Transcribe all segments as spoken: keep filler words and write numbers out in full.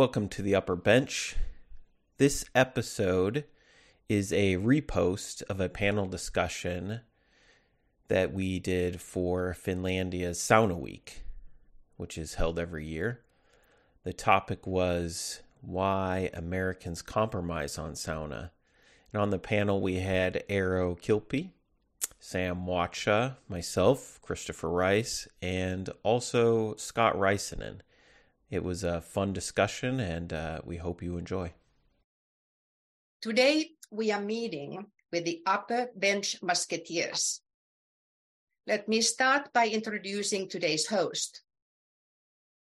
Welcome to The Upper Bench. This episode is a repost of a panel discussion that we did for Finlandia's Sauna Week, which is held every year. The topic was why Americans compromise on sauna. And on the panel we had Eero Kilpi, Sam Wacha, myself, Christopher Rice, and also Scott Räisänen. It was a fun discussion, and uh, we hope you enjoy. Today, we are meeting with the Upper Bench Musketeers. Let me start by introducing today's host.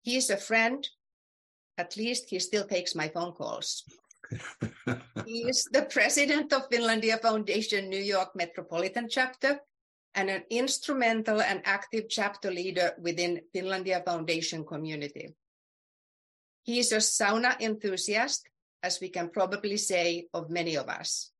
He is a friend. At least he still takes my phone calls. He is the president of Finlandia Foundation New York Metropolitan Chapter and an instrumental and active chapter leader within Finlandia Foundation community. He is a sauna enthusiast, as we can probably say of many of us.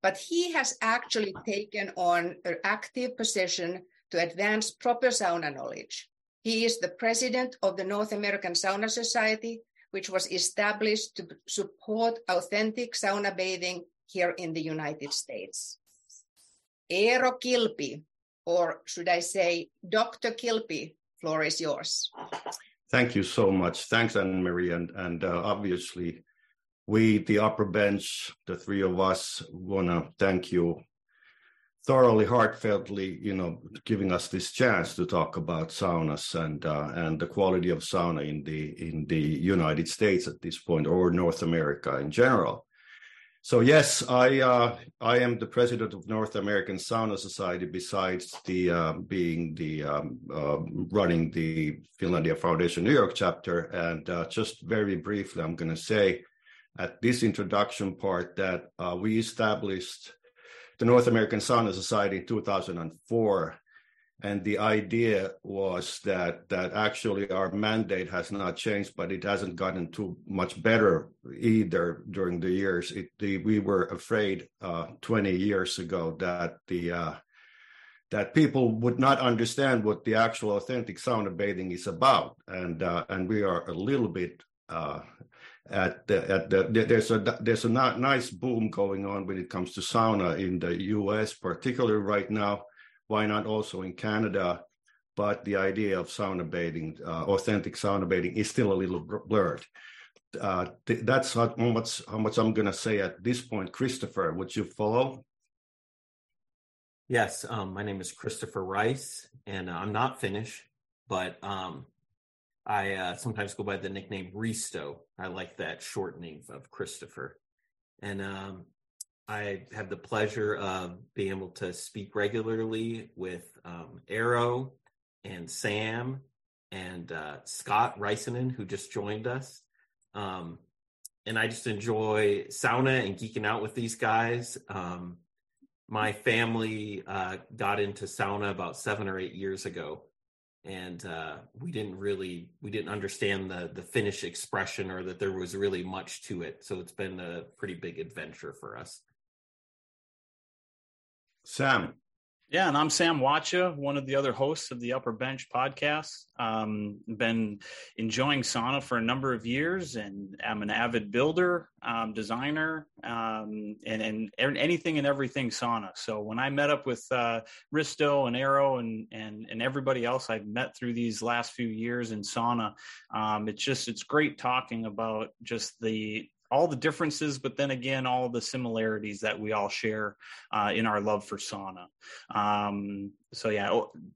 But he has actually taken on an active position to advance proper sauna knowledge. He is the president of the North American Sauna Society, which was established to support authentic sauna bathing here in the United States. Eero Kilpi, or should I say Doctor Kilpi, floor is yours. Thank you so much. Thanks, Anne-Marie. And, and uh, obviously, we, the Upper Bench, the three of us, want to thank you thoroughly, heartfeltly, you know, giving us this chance to talk about saunas and uh, and the quality of sauna in the in the United States at this point, or North America in general. So yes, I uh, I am the president of North American Sauna Society. Besides the uh, being the um, uh, running the Finlandia Foundation New York chapter, and uh, just very briefly, I'm going to say at this introduction part that uh, we established the North American Sauna Society in two thousand four, and the idea was that that actually our mandate has not changed, but it hasn't gotten too much better either during the years. It, the, we were afraid uh, twenty years ago that the uh, that people would not understand what the actual authentic sauna bathing is about, and uh, and we are a little bit uh, at the, at the there's a there's a nice boom going on when it comes to sauna in the U S particularly right now. Why not also in Canada? But the idea of sauna bathing, uh, authentic sauna bathing, is still a little blurred. Uh, th- that's how much how much I'm going to say at this point. Christopher, would you follow? Yes, um, my name is Christopher Rice, and I'm not Finnish, but um, I uh, sometimes go by the nickname Risto. I like that shortening of Christopher. And um I have the pleasure of being able to speak regularly with um, Eero and Sam and uh, Scott Räisänen, who just joined us. Um, and I just enjoy sauna and geeking out with these guys. Um, my family uh, got into sauna about seven or eight years ago. And uh, we didn't really, we didn't understand the, the Finnish expression or that there was really much to it. So it's been a pretty big adventure for us. Sam. Yeah, and I'm Sam Wacha, one of the other hosts of the Upper Bench podcast. Um, been enjoying sauna for a number of years, and I'm an avid builder, um, designer, um, and, and anything and everything sauna. So when I met up with uh, Risto and Eero and, and and everybody else I've met through these last few years in sauna, um, it's just it's great talking about just the all the differences, but then again, all the similarities that we all share uh, in our love for sauna. Um, so yeah,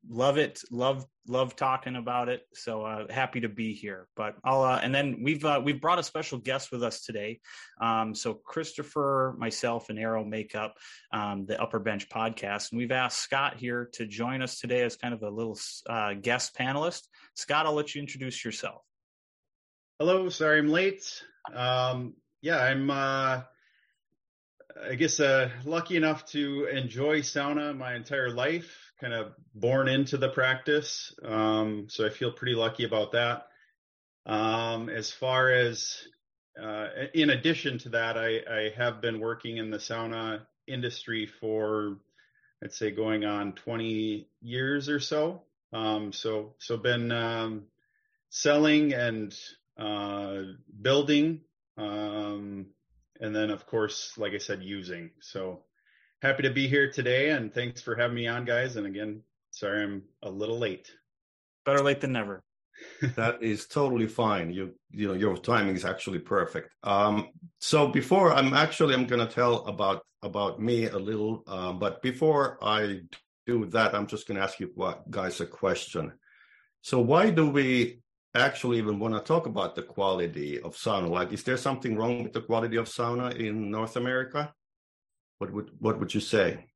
love it. Love, love talking about it. So uh, happy to be here, but I'll, uh, and then we've, uh, we've brought a special guest with us today. Um, so Christopher, myself and Eero make up um, the Upper Bench podcast. And we've asked Scott here to join us today as kind of a little uh, guest panelist. Scott, I'll let you introduce yourself. Hello. Sorry, I'm late. Um, Yeah, I'm, uh, I guess, uh, lucky enough to enjoy sauna my entire life, kind of born into the practice. Um, so I feel pretty lucky about that. Um, as far as, uh, in addition to that, I, I have been working in the sauna industry for, I'd say, going on twenty years or so. Um, so, so been, um, selling and, uh, building, um, and then, of course, like I said, using. So happy to be here today, and thanks for having me on, guys. And again, sorry I'm a little late. Better late than never. That is totally fine. You you know, your timing is actually perfect. Um, so before I'm actually I'm going to tell about about me a little, uh, but before I do that, I'm just going to ask you guys a question. So why do we actually even want to talk about the quality of sauna? Like, is there something wrong with the quality of sauna in North America? What would what would you say?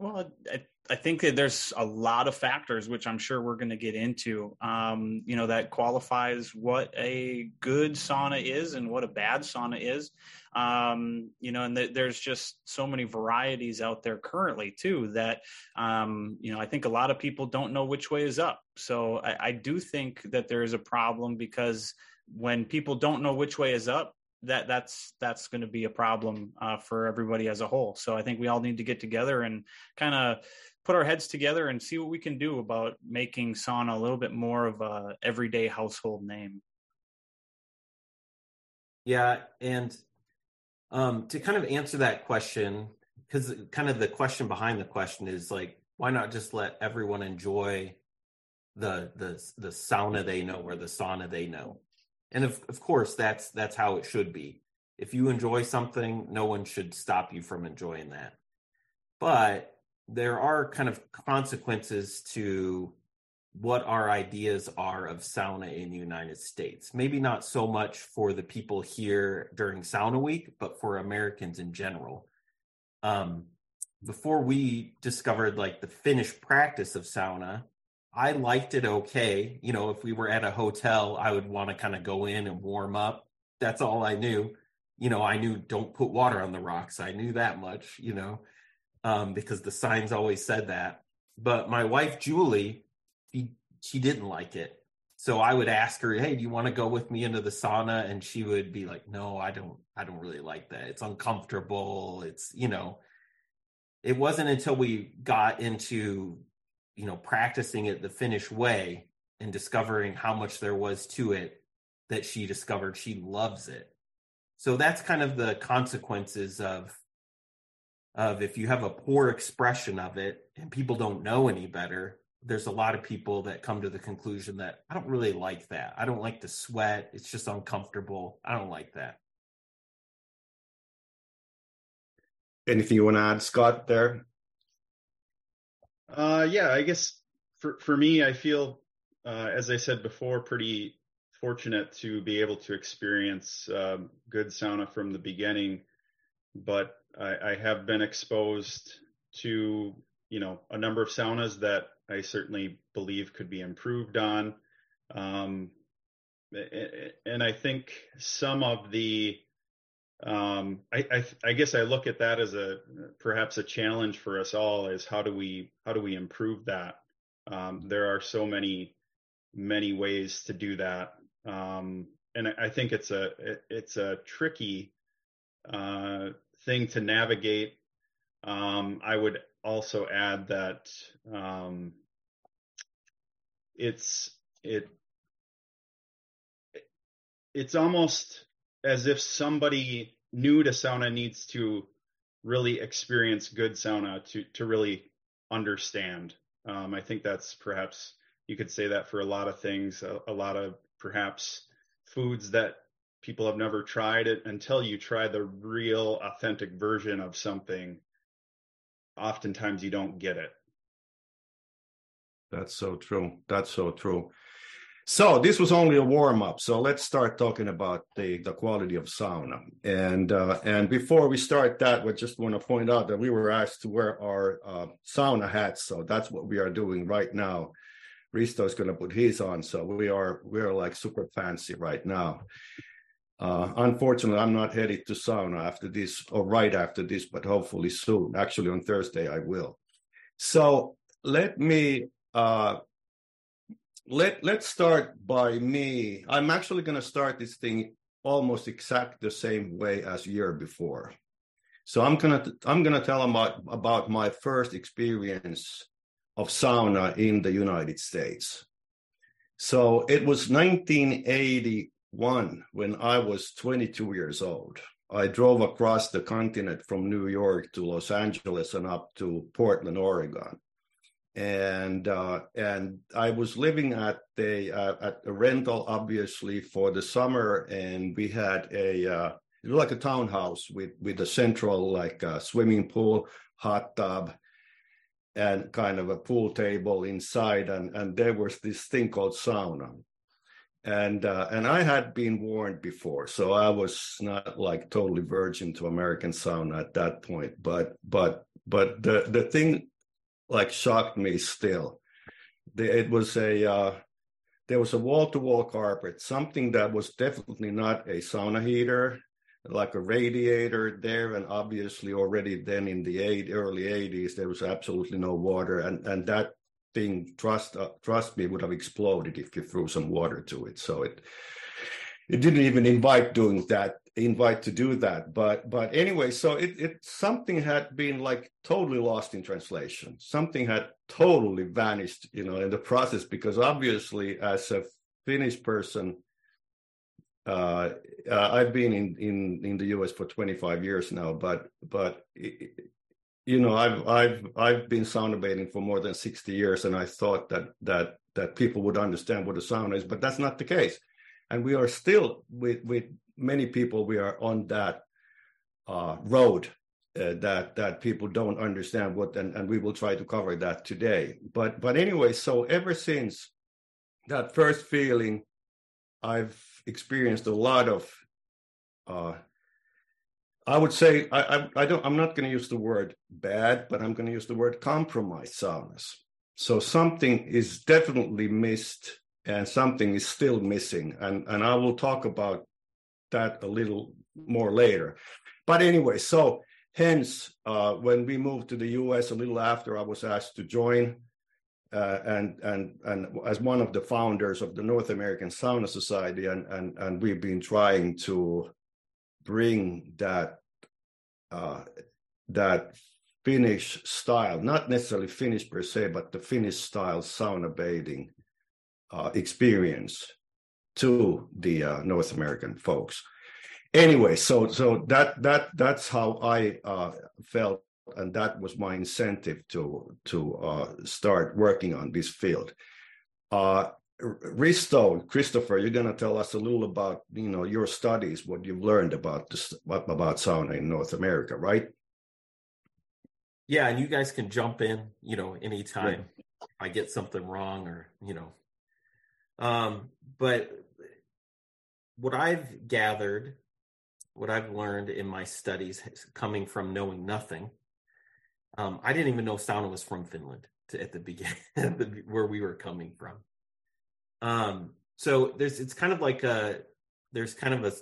Well, I, I think that there's a lot of factors, which I'm sure we're going to get into, um, you know, that qualifies what a good sauna is and what a bad sauna is, um, you know, and th- there's just so many varieties out there currently, too, that, um, you know, I think a lot of people don't know which way is up. So I, I do think that there is a problem, because when people don't know which way is up, that that's that's going to be a problem uh, for everybody as a whole. So I think we all need to get together and kind of put our heads together and see what we can do about making sauna a little bit more of a everyday household name. Yeah, and um, to kind of answer that question, because kind of the question behind the question is like, why not just let everyone enjoy the the the sauna they know or the sauna they know? And of, of course, that's that's how it should be. If you enjoy something, no one should stop you from enjoying that. But there are kind of consequences to what our ideas are of sauna in the United States. Maybe not so much for the people here during Sauna Week, but for Americans in general. Um, before we discovered like the Finnish practice of sauna, I liked it okay. You know, if we were at a hotel, I would want to kind of go in and warm up. That's all I knew. You know, I knew don't put water on the rocks. I knew that much, you know, um, because the signs always said that. But my wife, Julie, she, she didn't like it. So I would ask her, hey, do you want to go with me into the sauna? And she would be like, no, I don't, I don't really like that. It's uncomfortable. It's, you know, it wasn't until we got into you know, practicing it the Finnish way and discovering how much there was to it that she discovered she loves it. So that's kind of the consequences of, of if you have a poor expression of it and people don't know any better, there's a lot of people that come to the conclusion that I don't really like that. I don't like to sweat. It's just uncomfortable. I don't like that. Anything you want to add, Scott, there? Uh, yeah, I guess for, for me, I feel, uh, as I said before, pretty fortunate to be able to experience uh, good sauna from the beginning, but I, I have been exposed to, you know, a number of saunas that I certainly believe could be improved on. Um, and I think some of the, Um, I, I, I guess I look at that as a, perhaps a challenge for us all is how do we, how do we improve that? Um, there are so many, many ways to do that. Um, and I, I think it's a, it, it's a tricky, uh, thing to navigate. Um, I would also add that, um, it's, it, it's almost as if somebody new to sauna needs to really experience good sauna to, to really understand. Um, I think that's perhaps, you could say that for a lot of things, a, a lot of perhaps foods that people have never tried it until you try the real authentic version of something. Oftentimes you don't get it. That's so true. That's so true. So this was only a warm-up, so let's start talking about the, the quality of sauna. And uh, and before we start that, we just want to point out that we were asked to wear our uh, sauna hats, so that's what we are doing right now. Risto is going to put his on, so we are we are like super fancy right now. Uh, unfortunately, I'm not headed to sauna after this, or right after this, but hopefully soon. Actually, on Thursday, I will. So let me... Uh, Let, let's start by me. I'm actually going to start this thing almost exact the same way as year before. So I'm going to I'm going to tell them about, about my first experience of sauna in the United States. So it was nineteen eighty one, when I was twenty-two years old, I drove across the continent from New York to Los Angeles and up to Portland, Oregon. And uh, and I was living at the uh, at a rental, obviously, for the summer, and we had a uh, it was like a townhouse with with a central like uh, swimming pool, hot tub, and kind of a pool table inside, and and there was this thing called sauna, and uh, and I had been warned before, so I was not like totally virgin to American sauna at that point, but but but the the thing. Like shocked me still. It was a, uh, there was a wall-to-wall carpet, something that was definitely not a sauna heater, like a radiator there. And obviously already then in the eight, early eighties, there was absolutely no water. And, and that thing, trust, uh, trust me, would have exploded if you threw some water to it. So it, it didn't even invite doing that. invite to do that but but anyway so it it something had been like totally lost in translation, something had totally vanished, you know, in the process, because obviously as a Finnish person, uh, uh I've been in in in the U S for twenty-five years now, but but you know, I've I've I've been sauna bathing for more than sixty years, and I thought that that that people would understand what a sauna is, but that's not the case. And we are still with with many people, we are on that uh, road uh, that that people don't understand what, and, and we will try to cover that today. But but anyway, so ever since that first feeling, I've experienced a lot of, uh, I would say, I, I, I don't, I'm not going to use the word bad, but I'm going to use the word compromised saunas. So something is definitely missed, and something is still missing, and and I will talk about that a little more later. But anyway, so hence, uh, when we moved to the U S a little after, I was asked to join uh, and and and as one of the founders of the North American Sauna Society, and and and we've been trying to bring that uh, that Finnish style, not necessarily Finnish per se, but the Finnish style sauna bathing uh, experience to the uh, North American folks. Anyway, so so that that that's how I uh, felt, and that was my incentive to to uh, start working on this field. Uh, Risto, Christopher, you're gonna tell us a little about, you know, your studies, what you've learned about this, about sauna in North America, right? Yeah, and you guys can jump in, you know, anytime yeah. I get something wrong, or you know. Um, but what I've gathered, what I've learned in my studies coming from knowing nothing, um, I didn't even know sauna was from Finland to, at the beginning, at the, where we were coming from. Um, so there's, it's kind of like a, there's kind of a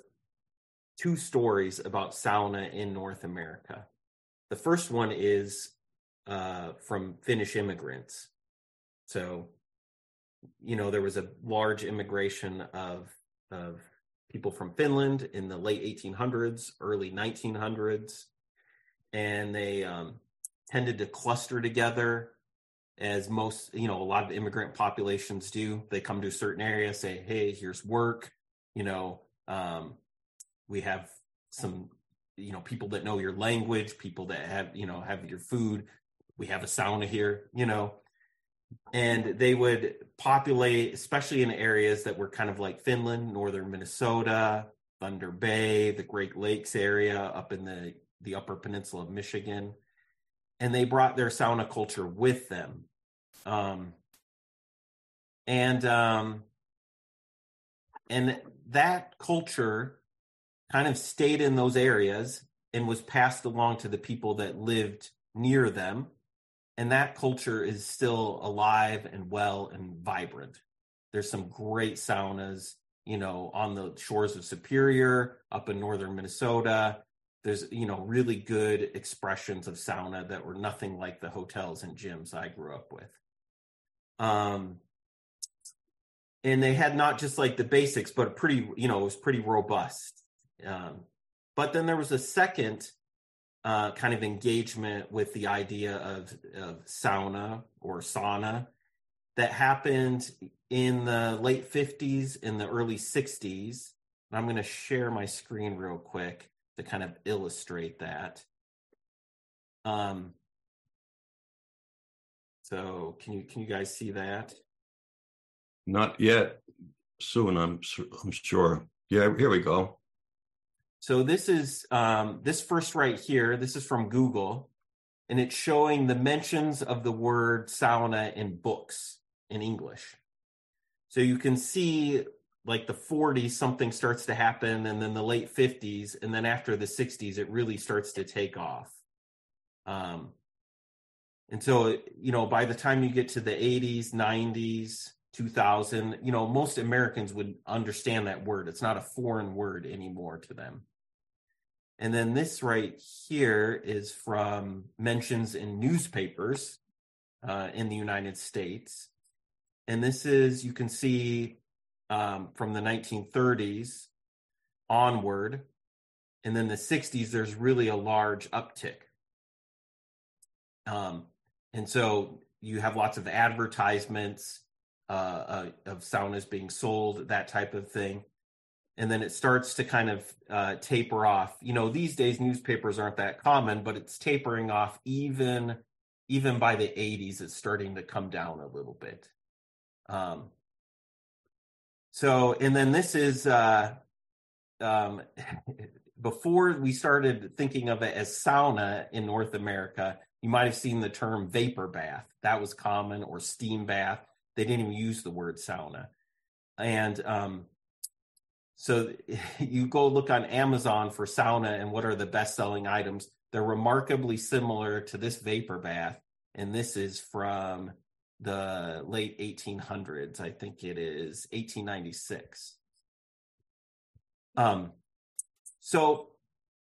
two stories about sauna in North America. The first one is, uh, from Finnish immigrants. So, you know, there was a large immigration of of people from Finland in the late eighteen hundreds, early nineteen hundreds, and they um, tended to cluster together, as most, you know, a lot of immigrant populations do. They come to a certain area, say, hey, here's work, you know, um, we have some, you know, people that know your language, people that have, you know, have your food, we have a sauna here, you know. And they would populate, especially in areas that were kind of like Finland, northern Minnesota, Thunder Bay, the Great Lakes area, up in the, the Upper Peninsula of Michigan. And they brought their sauna culture with them. Um, and um, and that culture kind of stayed in those areas and was passed along to the people that lived near them. And that culture is still alive and well and vibrant. There's some great saunas, you know, on the shores of Superior, up in northern Minnesota. There's, you know, really good expressions of sauna that were nothing like the hotels and gyms I grew up with. Um, and they had not just like the basics, but pretty, you know, it was pretty robust. Um, but then there was a second Uh, kind of engagement with the idea of, of sauna or sauna that happened in the late fifties, in the early sixties, I'm going to share my screen real quick to kind of illustrate that. Um, so can you, can you guys see that? Not yet. Soon, I'm, I'm sure. Yeah, here we go. So this is, um, this first right here, this is from Google, and it's showing the mentions of the word sauna in books in English. So you can see like the forties, something starts to happen, and then the late fifties, and then after the sixties, it really starts to take off. Um, and so, you know, by the time you get to the eighties, nineties, two thousand, you know, most Americans would understand that word. It's not a foreign word anymore to them. And then this right here is from mentions in newspapers uh, in the United States. And this is, you can see um, from the nineteen thirties onward. And then the sixties, there's really a large uptick. Um, and so you have lots of advertisements uh, uh, of saunas being sold, that type of thing. And then it starts to kind of uh, taper off. You know, these days newspapers aren't that common, but it's tapering off even, even by the eighties, it's starting to come down a little bit. Um, so, and then this is, uh, um, before we started thinking of it as sauna in North America, you might've seen the term vapor bath. That was common, or steam bath. They didn't even use the word sauna. And, um, so you go look on Amazon for sauna and what are the best selling items. They're remarkably similar to this vapor bath. And this is from the late eighteen hundreds. I think it is eighteen ninety-six. Um, so,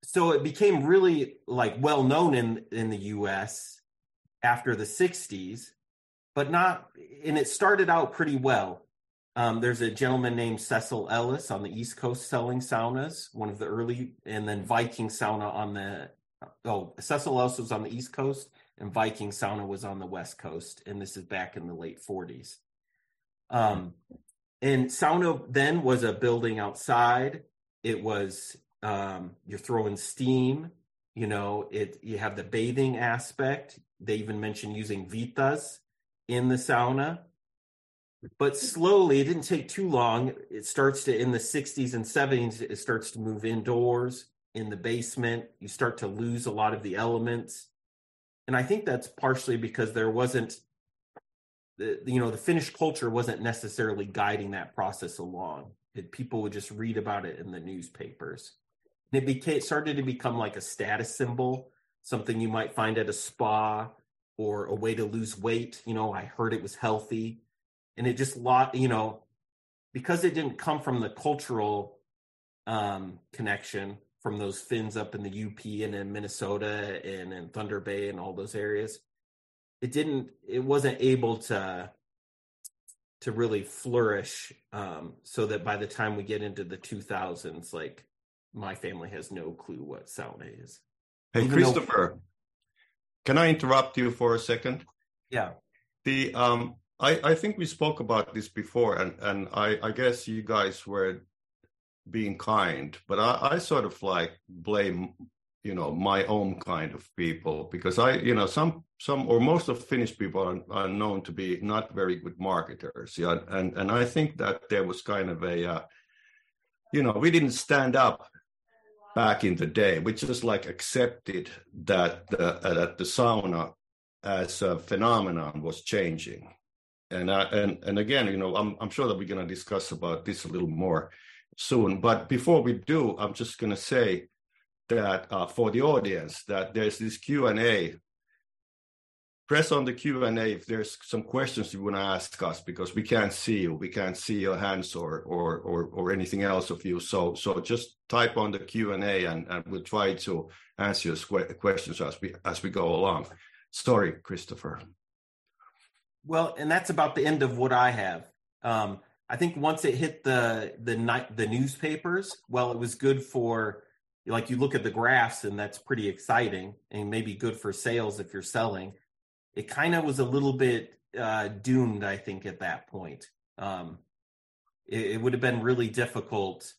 so it became really like well known in, in the U S after the sixties, but not, and it started out pretty well. Um, there's a gentleman named Cecil Ellis on the East Coast selling saunas, one of the early, and then Viking sauna on the, oh, Cecil Ellis was on the East Coast, and Viking sauna was on the West Coast, and this is back in the late forties. Um, and sauna then was a building outside. It was, um, you're throwing steam, you know, it, you have the bathing aspect. They even mentioned using vitas in the sauna. But slowly, it didn't take too long. It starts to, in the sixties and seventies, it starts to move indoors, in the basement. You start to lose a lot of the elements. And I think that's partially because there wasn't, the, you know, the Finnish culture wasn't necessarily guiding that process along. It, people would just read about it in the newspapers. And it became, started to become like a status symbol, something you might find at a spa or a way to lose weight. You know, I heard it was healthy. And it just, lot, you know, because it didn't come from the cultural um, connection from those Finns up in the U P and in Minnesota and in Thunder Bay and all those areas, it didn't, it wasn't able to, to really flourish um, so that by the time we get into the two thousands, like my family has no clue what sauna is. Hey, Even Christopher, though- can I interrupt you for a second? Yeah. The, um, I, I think we spoke about this before, and, and I, I guess you guys were being kind, but I, I sort of like blame, you know, my own kind of people, because I, you know, some, some or most of Finnish people are, are known to be not very good marketers. Yeah, and, and I think that there was kind of a, uh, you know, we didn't stand up back in the day. We just like accepted that the, uh, that the sauna as a phenomenon was changing. And, I, and and again, you know, I'm I'm sure that we're going to discuss about this a little more soon. But before we do, I'm just going to say that uh, for the audience, that there's this Q and A. Press on the Q and A if there's some questions you want to ask us, because we can't see you, we can't see your hands or or or, or anything else of you. So so just type on the Q and A, and, and we'll try to answer your squ- questions as we as we go along. Sorry, Christopher. Well, and that's about the end of what I have. Um, I think once it hit the the night the newspapers, well, it was good for, like, you look at the graphs and that's pretty exciting and maybe good for sales if you're selling. It kind of was a little bit uh, doomed, I think, at that point. Um, it, it would have been really difficult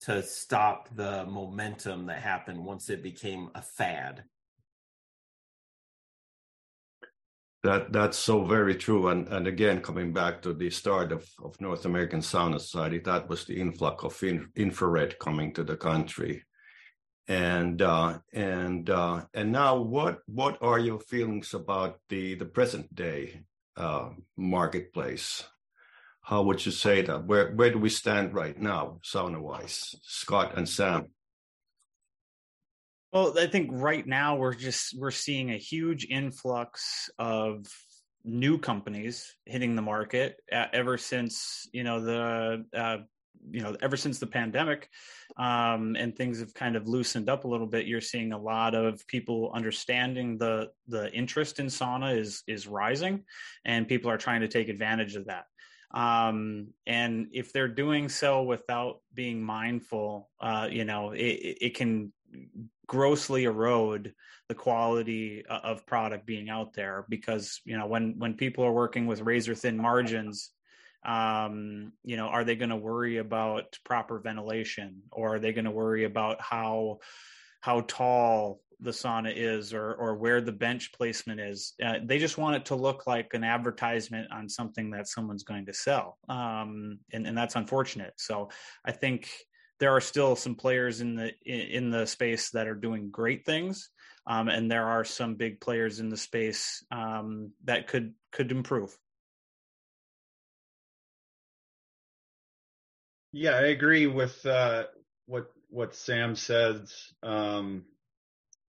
to stop the momentum that happened once it became a fad. That that's so very true. And, and again, coming back to the start of, of North American Sauna Society, that was the influx of in, infrared coming to the country. And uh, and uh, and now, what what are your feelings about the, the present day uh, marketplace? How would you say that? Where where do we stand right now, sauna wise, Scott and Sam? Well, I think right now we're just we're seeing a huge influx of new companies hitting the market uh, ever since you know the. Uh, you know, ever since the pandemic, um, and things have kind of loosened up a little bit, you're seeing a lot of people understanding the, the interest in sauna is, is rising, and people are trying to take advantage of that. Um, and if they're doing so without being mindful, uh, you know, it, it can grossly erode the quality of product being out there, because, you know, when, when people are working with razor thin margins, um you know are they going to worry about proper ventilation, or are they going to worry about how how tall the sauna is, or or where the bench placement is? Uh, they just want it to look like an advertisement on something that someone's going to sell, um and, and that's unfortunate. So I think there are still some players in the in the space that are doing great things, um and there are some big players in the space um that could could improve. Yeah, I agree with uh, what what Sam says. Um,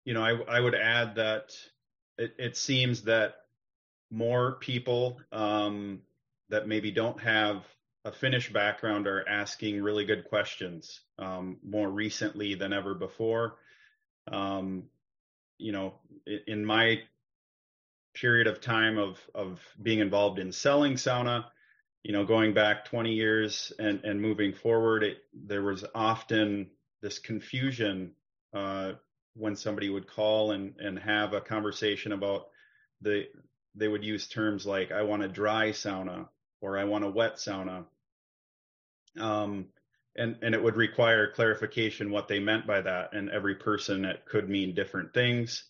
you know, I, I would add that it, it seems that more people um, that maybe don't have a Finnish background are asking really good questions um, more recently than ever before. Um, you know, in my period of time of of being involved in selling sauna, you know, going back twenty years and, and moving forward, it, there was often this confusion uh, when somebody would call and, and have a conversation about the, they would use terms like, I want a dry sauna, or I want a wet sauna. Um, and, and it would require clarification what they meant by that. And every person, it could mean different things.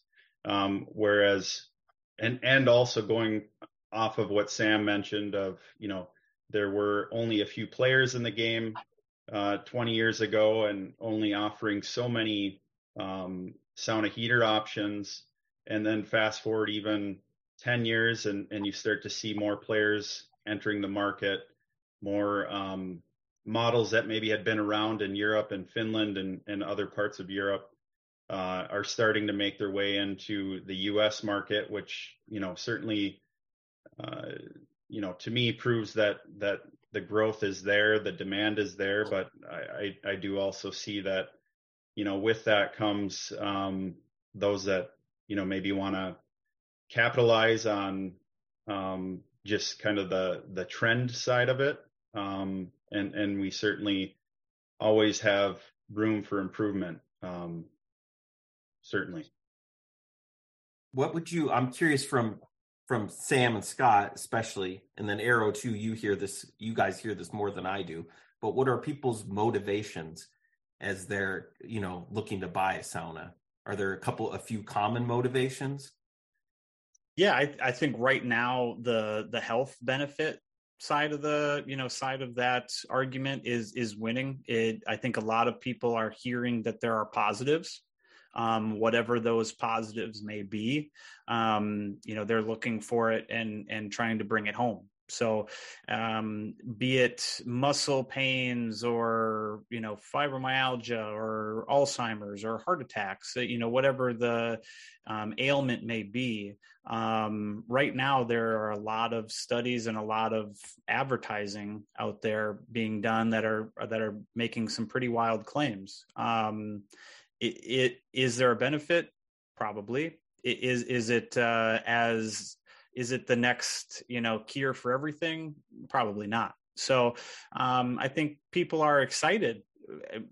Um, whereas, and, and also going off of what Sam mentioned of, you know, there were only a few players in the game uh, twenty years ago, and only offering so many um, sauna heater options. And then fast forward even ten years and, and you start to see more players entering the market, more um, models that maybe had been around in Europe and Finland and, and other parts of Europe uh, are starting to make their way into the U S market, which, you know, certainly uh, you know, to me proves that, that the growth is there, the demand is there, but I, I, I do also see that, you know, with that comes, um, those that, you know, maybe want to capitalize on, um, just kind of the, the trend side of it. Um, and, and we certainly always have room for improvement. Um, certainly. What would you, I'm curious from, from Sam and Scott especially, and then Eero too, you hear this, you guys hear this more than I do, but what are people's motivations as they're, you know, looking to buy a sauna? Are there a couple, a few common motivations? Yeah, I, I think right now the the health benefit side of the, you know, side of that argument is is winning. It, I think a lot of people are hearing that there are positives. Um, whatever those positives may be, um, you know, they're looking for it and and trying to bring it home. So um, be it muscle pains or, you know, fibromyalgia or Alzheimer's or heart attacks, you know, whatever the um, ailment may be. Um, right now, there are a lot of studies and a lot of advertising out there being done that are that are making some pretty wild claims. Um It, it is there a benefit? Probably. It, is is it uh, as is it the next, you know, cure for everything? Probably not. So um, I think people are excited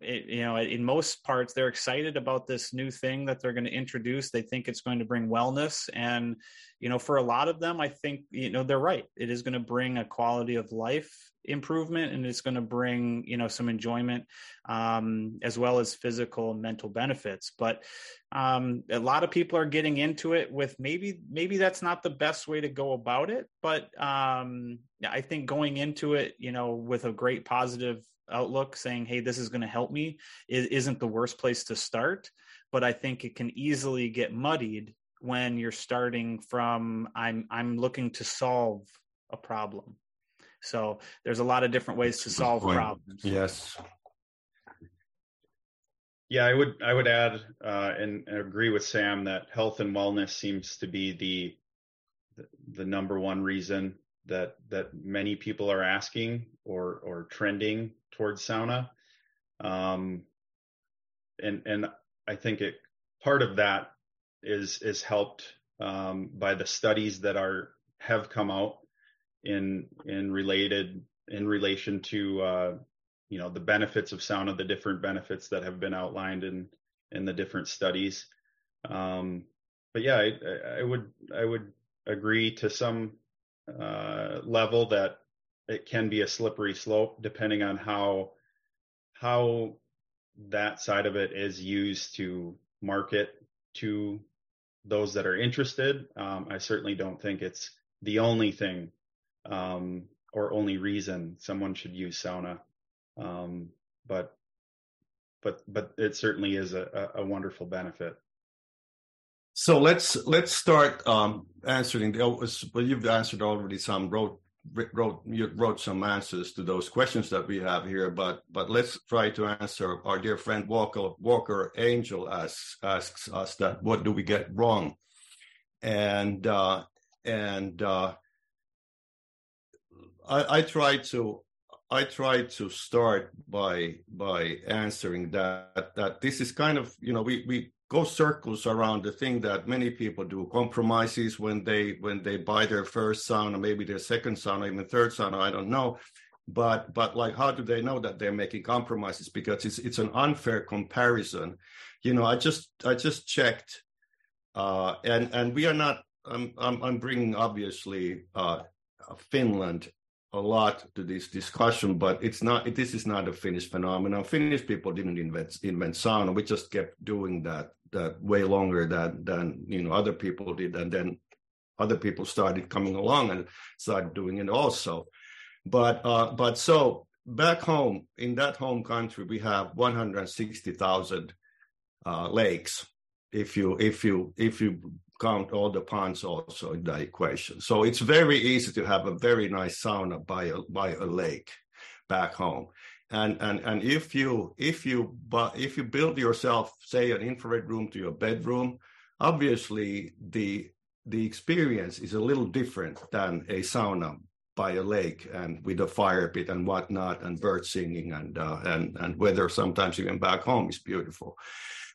you know, in most parts, they're excited about this new thing that they're going to introduce. They think it's going to bring wellness. And, you know, for a lot of them, I think, you know, they're right. It is going to bring a quality of life improvement, and it's going to bring, you know, some enjoyment, um, as well as physical and mental benefits. But um, a lot of people are getting into it with maybe, maybe that's not the best way to go about it. But um, I think going into it, you know, with a great positive outlook, saying, hey, this is going to help me, it isn't the worst place to start. But I think it can easily get muddied when you're starting from, I'm, I'm looking to solve a problem. So there's a lot of different ways to solve problems. Yes. Yeah, I would, I would add uh, and, and agree with Sam that health and wellness seems to be the, the, the number one reason that, that many people are asking or, or trending towards sauna. Um, and, and I think it, part of that is, is helped um, by the studies that are, have come out in, in related, in relation to, uh, you know, the benefits of sauna, the different benefits that have been outlined in, in the different studies. Um, but yeah, I, I would, I would agree to some uh, level that it can be a slippery slope depending on how, how that side of it is used to market to those that are interested. Um, I certainly don't think it's the only thing um, or only reason someone should use sauna. Um, but, but, but it certainly is a, a wonderful benefit. So let's, let's start, um, answering the, well, you've answered already some wrote, wrote, you wrote some answers to those questions that we have here, but, but let's try to answer. Our dear friend Walker, Walker Angel asks, asks us that, what do we get wrong? And, uh, and, uh, I, I try to, I try to start by by answering that that this is kind of, you know, we, we go circles around the thing that many people do, compromises when they when they buy their first sauna, maybe their second sauna, even third sauna, I don't know. But but like, how do they know that they're making compromises? Because it's it's an unfair comparison. You know, I just I just checked, uh, and and we are not. I'm I'm, I'm bringing obviously uh, Finland a lot to this discussion, but it's not, this is not a Finnish phenomenon. Finnish people didn't invent invent sauna. We just kept doing that that way longer than than you know other people did, and then other people started coming along and started doing it also. But uh, but so back home in that home country, we have one hundred sixty thousand uh, lakes. If you if you if you count all the ponds also in that equation. So it's very easy to have a very nice sauna by a by a lake back home. And and and if you if you if you build yourself, say, an infrared room to your bedroom, obviously the the experience is a little different than a sauna by a lake and with a fire pit and whatnot and bird singing and uh, and and weather sometimes even back home is beautiful.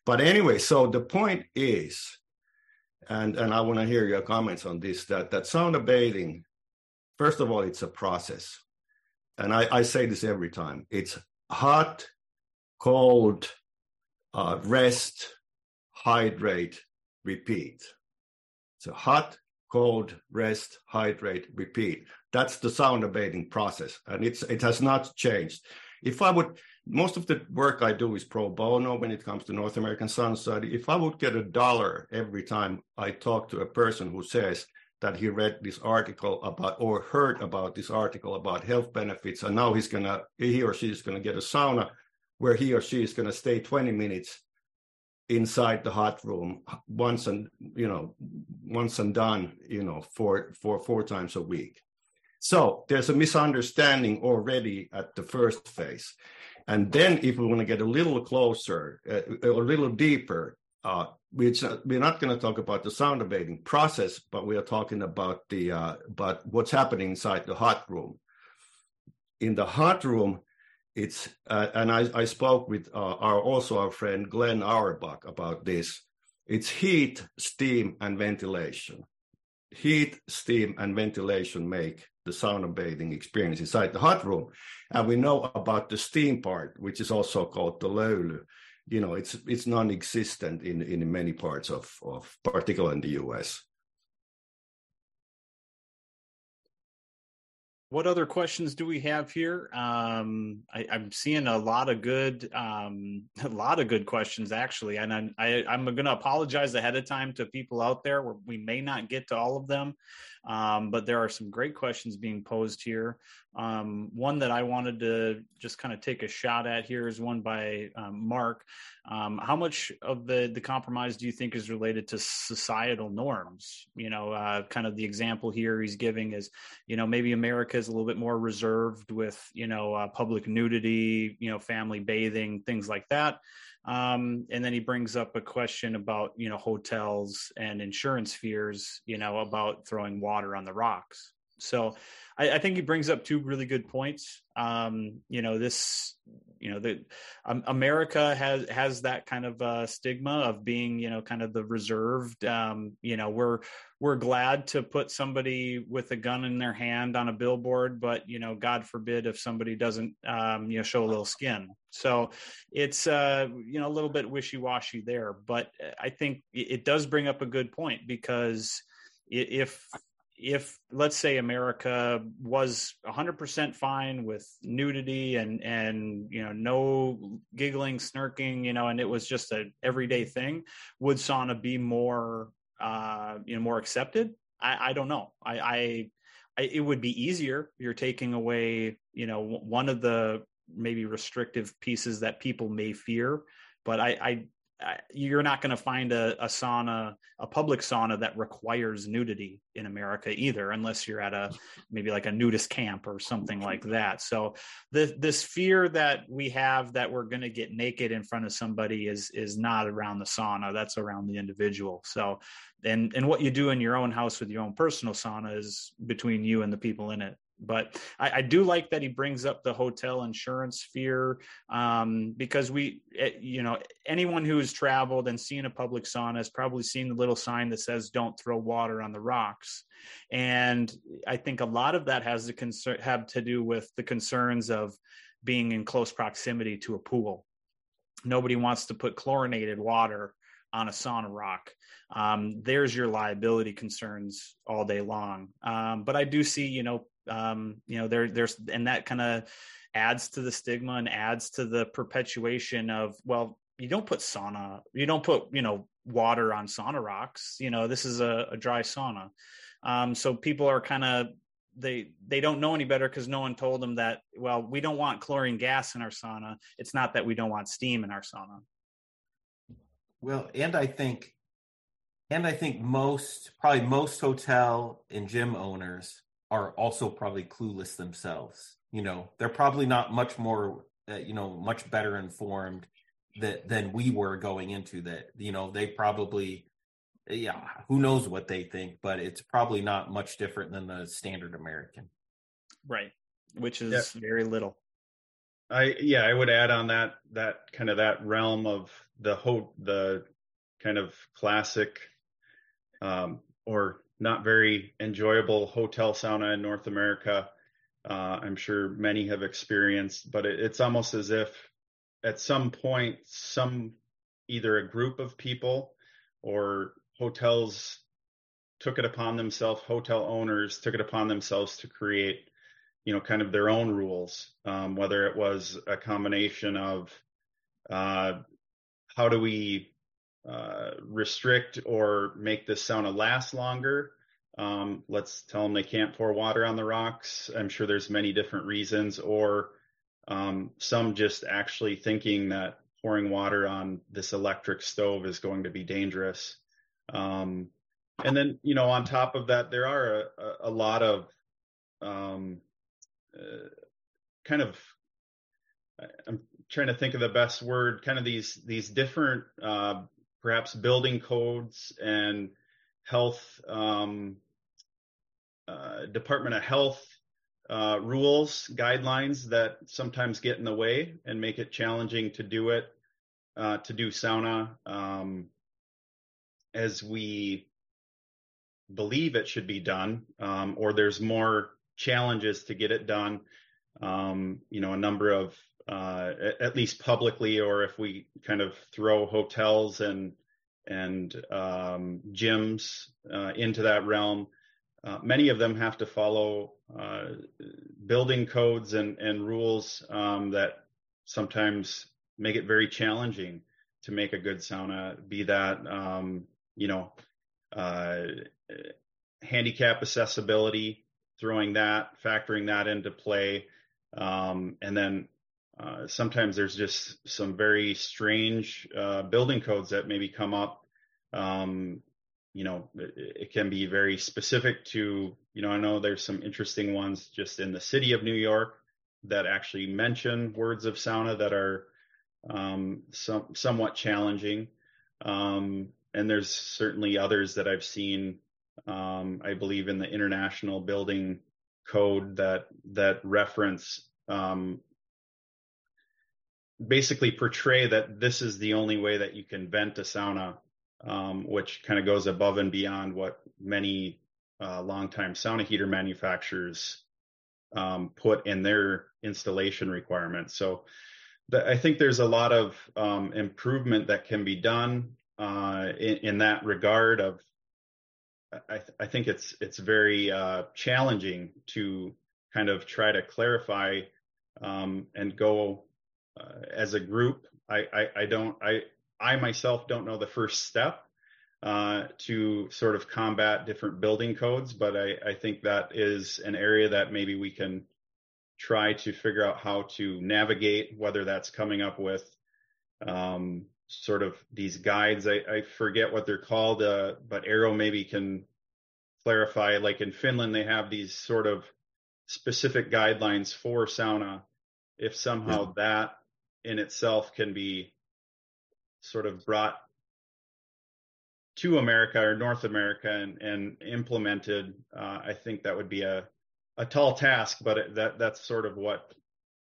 But anyway, so the point is, And and I want to hear your comments on this, that, that sauna bathing, first of all, it's a process. And I, I say this every time. It's hot, cold, uh, rest, hydrate, repeat. So hot, cold, rest, hydrate, repeat. That's the sauna bathing process. And it's it has not changed. If I would, most of the work I do is pro bono when it comes to North American Sauna Society. If I would get a dollar every time I talk to a person who says that he read this article about or heard about this article about health benefits, and now he's gonna, he or she is gonna get a sauna where he or she is gonna stay twenty minutes inside the hot room once and you know once and done you know for for four times a week. So there's a misunderstanding already at the first phase. And then if we want to get a little closer, uh, a little deeper, uh, we're not going to talk about the sauna bathing process, but we are talking about the uh, about what's happening inside the hot room. In the hot room, it's uh, and I, I spoke with uh, our also our friend Glenn Auerbach about this. It's heat, steam, and ventilation. heat, steam, and ventilation make the sauna bathing experience inside the hot room. And we know about the steam part, which is also called the löyly. You know, it's it's non-existent in, in many parts of, of particularly in the U S. What other questions do we have here? Um, I, I'm seeing a lot of good, um, a lot of good questions actually, and I'm, I, I'm going to apologize ahead of time to people out there. Where we may not get to all of them, um, but there are some great questions being posed here. Um, one that I wanted to just kind of take a shot at here is one by um, Mark. Um, how much of the the compromise do you think is related to societal norms? You know, uh, kind of the example here he's giving is, you know, maybe America is a little bit more reserved with, you know, uh, public nudity, you know, family bathing, things like that. Um, and then he brings up a question about, you know, hotels and insurance fears, you know, about throwing water on the rocks. So I, I think he brings up two really good points. Um, you know, this, you know, the um, America has, has that kind of uh stigma of being, you know, kind of the reserved, um, you know, we're, we're glad to put somebody with a gun in their hand on a billboard, but, you know, God forbid if somebody doesn't, um, you know, show a little skin. So it's, uh, you know, a little bit wishy-washy there, but I think it does bring up a good point because if, if let's say America was one hundred percent fine with nudity and, and, you know, no giggling, snarking, you know, and it was just an everyday thing, would sauna be more, uh, you know, more accepted? I, I don't know. I, I, I, it would be easier. You're taking away, you know, one of the maybe restrictive pieces that people may fear, but I, I, you're not going to find a, a sauna, a public sauna that requires nudity in America either, unless you're at a, maybe like a nudist camp or something like that. So the, this fear that we have that we're going to get naked in front of somebody is, is not around the sauna. That's around the individual. So, and, and what you do in your own house with your own personal sauna is between you and the people in it. But I, I do like that he brings up the hotel insurance fear, um, because we, you know, anyone who's traveled and seen a public sauna has probably seen the little sign that says, don't throw water on the rocks. And I think a lot of that has to concern, have to do with the concerns of being in close proximity to a pool. Nobody wants to put chlorinated water on a sauna rock. Um, there's your liability concerns all day long. Um, but I do see, you know, Um, you know, there, there's, and that kind of adds to the stigma and adds to the perpetuation of, well, you don't put sauna, you don't put, you know, water on sauna rocks, you know, this is a, a dry sauna. Um, so people are kind of, they, they don't know any better because no one told them that, well, we don't want chlorine gas in our sauna. It's not that we don't want steam in our sauna. Well, and I think, and I think most, probably most hotel and gym owners are also probably clueless themselves. You know, they're probably not much more, uh, you know, much better informed that than we were going into that. You know, they probably, yeah, who knows what they think, but it's probably not much different than the standard American. Right. Which is yeah. very little. I, yeah, I would add on that, that kind of that realm of the ho- the kind of classic um, or not very enjoyable hotel sauna in North America. Uh, I'm sure many have experienced, but it, it's almost as if at some point, some, either a group of people or hotels took it upon themselves, hotel owners took it upon themselves to create, you know, kind of their own rules, um, whether it was a combination of uh, how do we Uh, restrict or make this sauna last longer. Um, let's tell them they can't pour water on the rocks. I'm sure there's many different reasons, or um, some just actually thinking that pouring water on this electric stove is going to be dangerous. Um, and then, you know, on top of that, there are a, a lot of um, uh, kind of, I'm trying to think of the best word, kind of these, these different uh, perhaps building codes and health, um, uh, Department of Health uh, rules, guidelines that sometimes get in the way and make it challenging to do it, uh, to do sauna. Um, as we believe it should be done, um, or there's more challenges to get it done. Um, you know, a number of, uh, at least publicly, or if we kind of throw hotels and, and, um, gyms, uh, into that realm, uh, many of them have to follow, uh, building codes and, and rules, um, that sometimes make it very challenging to make a good sauna, be that, um, you know, uh, handicap accessibility, throwing that, factoring that into play. Um, and then, uh, sometimes there's just some very strange, uh, building codes that maybe come up. Um, you know, it, it can be very specific to, you know, I know there's some interesting ones just in the city of New York that actually mention words of sauna that are, um, some, somewhat challenging. Um, and there's certainly others that I've seen, um, I believe in the International Building Code that, that reference, um, basically portray that this is the only way that you can vent a sauna, um, which kind of goes above and beyond what many, uh, longtime sauna heater manufacturers, um, put in their installation requirements. So the, I think there's a lot of, um, improvement that can be done, uh, in, in that regard of, I, th- I think it's it's very uh, challenging to kind of try to clarify um, and go uh, as a group. I, I, I don't I I myself don't know the first step uh, to sort of combat different building codes, but I, I think that is an area that maybe we can try to figure out how to navigate. Whether that's coming up with um, sort of these guides, I, I forget what they're called, uh, but Eero maybe can clarify, like in Finland, they have these sort of specific guidelines for sauna. If somehow yeah. that in itself can be sort of brought to America or North America and, and implemented, uh, I think that would be a, a tall task, but it, that that's sort of what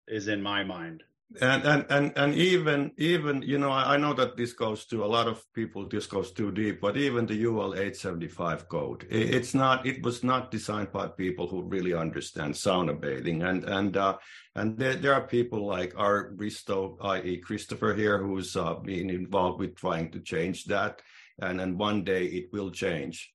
is in my mind. And, and and and even even you know I, I know that this goes to a lot of people. This goes too deep, but even the U L eight seventy-five code, it, it's not. It was not designed by people who really understand sauna bathing. And and uh, and there there are people like our Risto, that is. Christopher here, who's uh, been involved with trying to change that. And and one day it will change.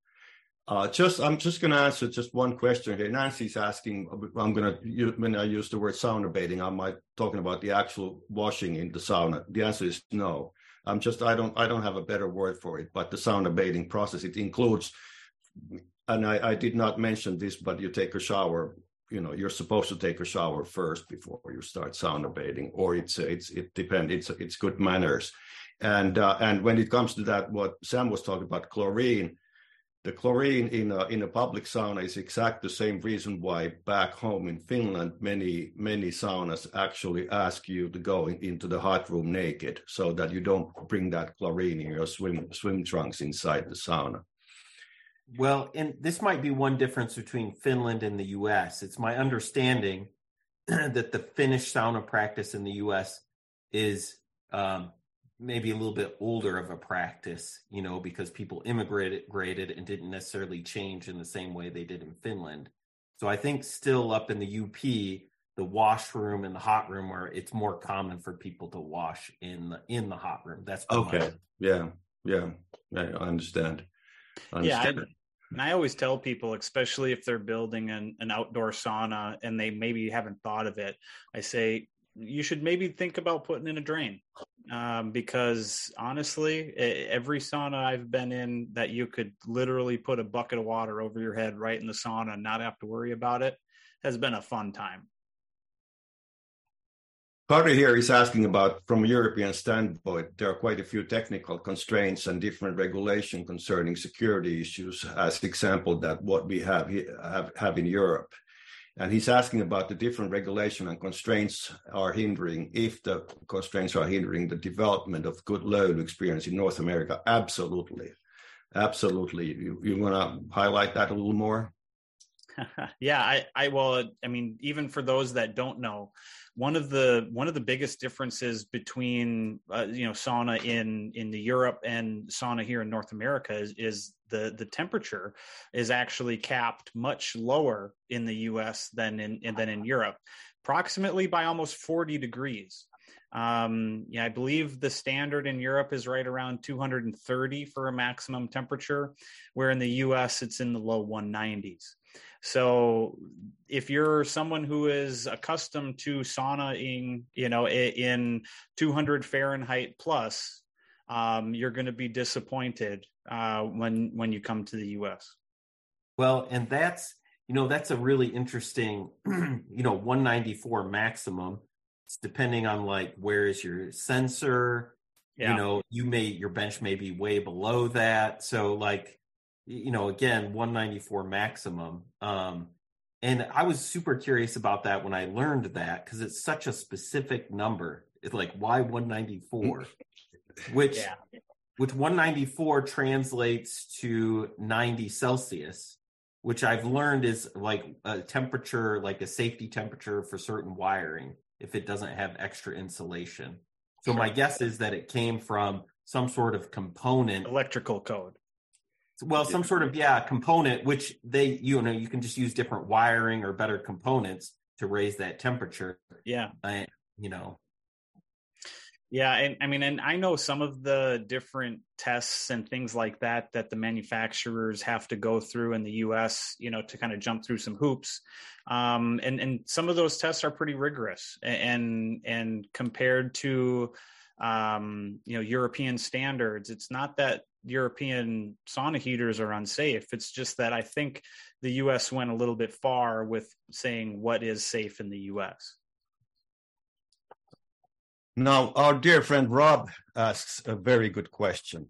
Uh, just, I'm just going to answer just one question here. Nancy's asking, I'm going to, when I use the word sauna bathing, am I talking about the actual washing in the sauna? The answer is no. I'm just, I don't, I don't have a better word for it, but the sauna bathing process, it includes, and I, I did not mention this, but you take a shower, you know, you're supposed to take a shower first before you start sauna bathing, or it's, it's, it depends, it's, it's good manners. And, uh, and when it comes to that, what Sam was talking about, chlorine, the chlorine in a, in a public sauna is exact the same reason why back home in Finland, many, many saunas actually ask you to go in, into the hot room naked so that you don't bring that chlorine in your swim, swim trunks inside the sauna. Well, and this might be one difference between Finland and the U S. It's my understanding that the Finnish sauna practice in the U S is um, maybe a little bit older of a practice, you know, because people immigrated graded, and didn't necessarily change in the same way they did in Finland. So I think still up in the U P, the washroom and the hot room are, it's more common for people to wash in the, in the hot room. That's okay. Yeah. Yeah. I understand. I understand. Yeah. I, and I always tell people, especially if they're building an, an outdoor sauna and they maybe haven't thought of it, I say, you should maybe think about putting in a drain um, because honestly, every sauna I've been in that you could literally put a bucket of water over your head right in the sauna and not have to worry about it has been a fun time. Carter here is asking about, from a European standpoint, there are quite a few technical constraints and different regulation concerning security issues, as example that what we have have, have in Europe. And he's asking about the different regulation and constraints are hindering, if the constraints are hindering the development of good löyly experience in North America. Absolutely. Absolutely. You, you want to highlight that a little more? yeah, I, I, well, I mean, even for those that don't know, one of the one of the biggest differences between uh, you know sauna in in the Europe and sauna here in North America is, is the the temperature is actually capped much lower in the U S than in, in than in Europe, approximately by almost forty degrees. Um, yeah, I believe the standard in Europe is right around two hundred thirty for a maximum temperature, where in the U S it's in the low one nineties. So if you're someone who is accustomed to saunaing, you know, in two hundred Fahrenheit plus, um, you're going to be disappointed uh, when when you come to the U S. Well, and that's, you know, that's a really interesting, you know, one ninety-four maximum. It's depending on like, where is your sensor, yeah. you know, you may, your bench may be way below that. So like, you know, again, one ninety-four maximum. Um, and I was super curious about that when I learned that, because it's such a specific number. It's like, why one ninety-four, which, yeah. which one ninety-four translates to ninety Celsius, which I've learned is like a temperature, like a safety temperature for certain wiring, if it doesn't have extra insulation. So sure. My guess is that it came from some sort of component. Electrical code. Well, some sort of, yeah, component, which they, you know, you can just use different wiring or better components to raise that temperature. Yeah. And, you know. Yeah. And I mean, and I know some of the different tests and things like that, that the manufacturers have to go through in the U S, you know, to kind of jump through some hoops. Um, and, and some of those tests are pretty rigorous, and, and compared to, um, you know, European standards, it's not that European sauna heaters are unsafe. It's just that I think the U S went a little bit far with saying what is safe in the U S. Now, our dear friend Rob asks a very good question.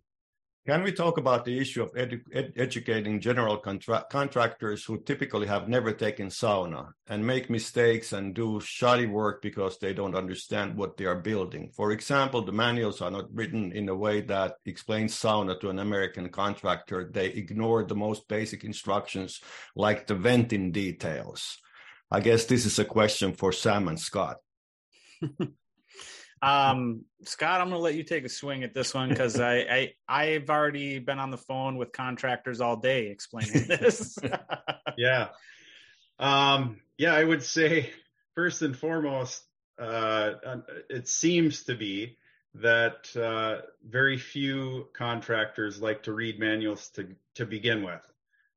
Can we talk about the issue of edu- ed- educating general contra- contractors who typically have never taken sauna and make mistakes and do shoddy work because they don't understand what they are building? For example, the manuals are not written in a way that explains sauna to an American contractor. They ignore the most basic instructions, like the venting details. I guess this is a question for Sam and Scott. Um, Scott, I'm going to let you take a swing at this one, because I, I, I've already been on the phone with contractors all day explaining this. yeah. Um, yeah, I would say first and foremost, uh, it seems to be that uh, very few contractors like to read manuals to, to begin with.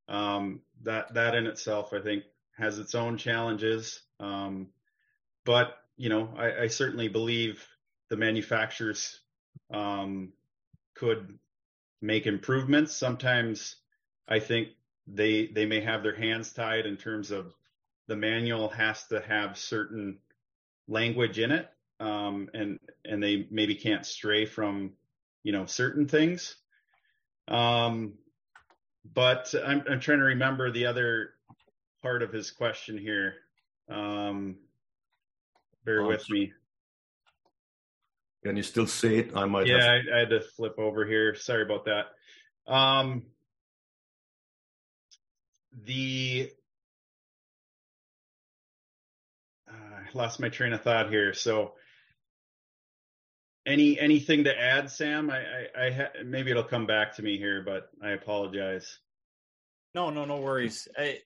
Um, that, that in itself, I think, has its own challenges. Um, but you know, I, I certainly believe the manufacturers um, could make improvements. Sometimes I think they they may have their hands tied in terms of the manual has to have certain language in it, um, and and they maybe can't stray from, you know, certain things. Um, but I'm, I'm trying to remember the other part of his question here. Um, Bear with me. Can you still see it? I might. Yeah, have... I, I had to flip over here. Sorry about that. Um, the uh, I lost my train of thought here. So, any anything to add, Sam? I, I, I ha- maybe it'll come back to me here, but I apologize. No, no, no worries. I...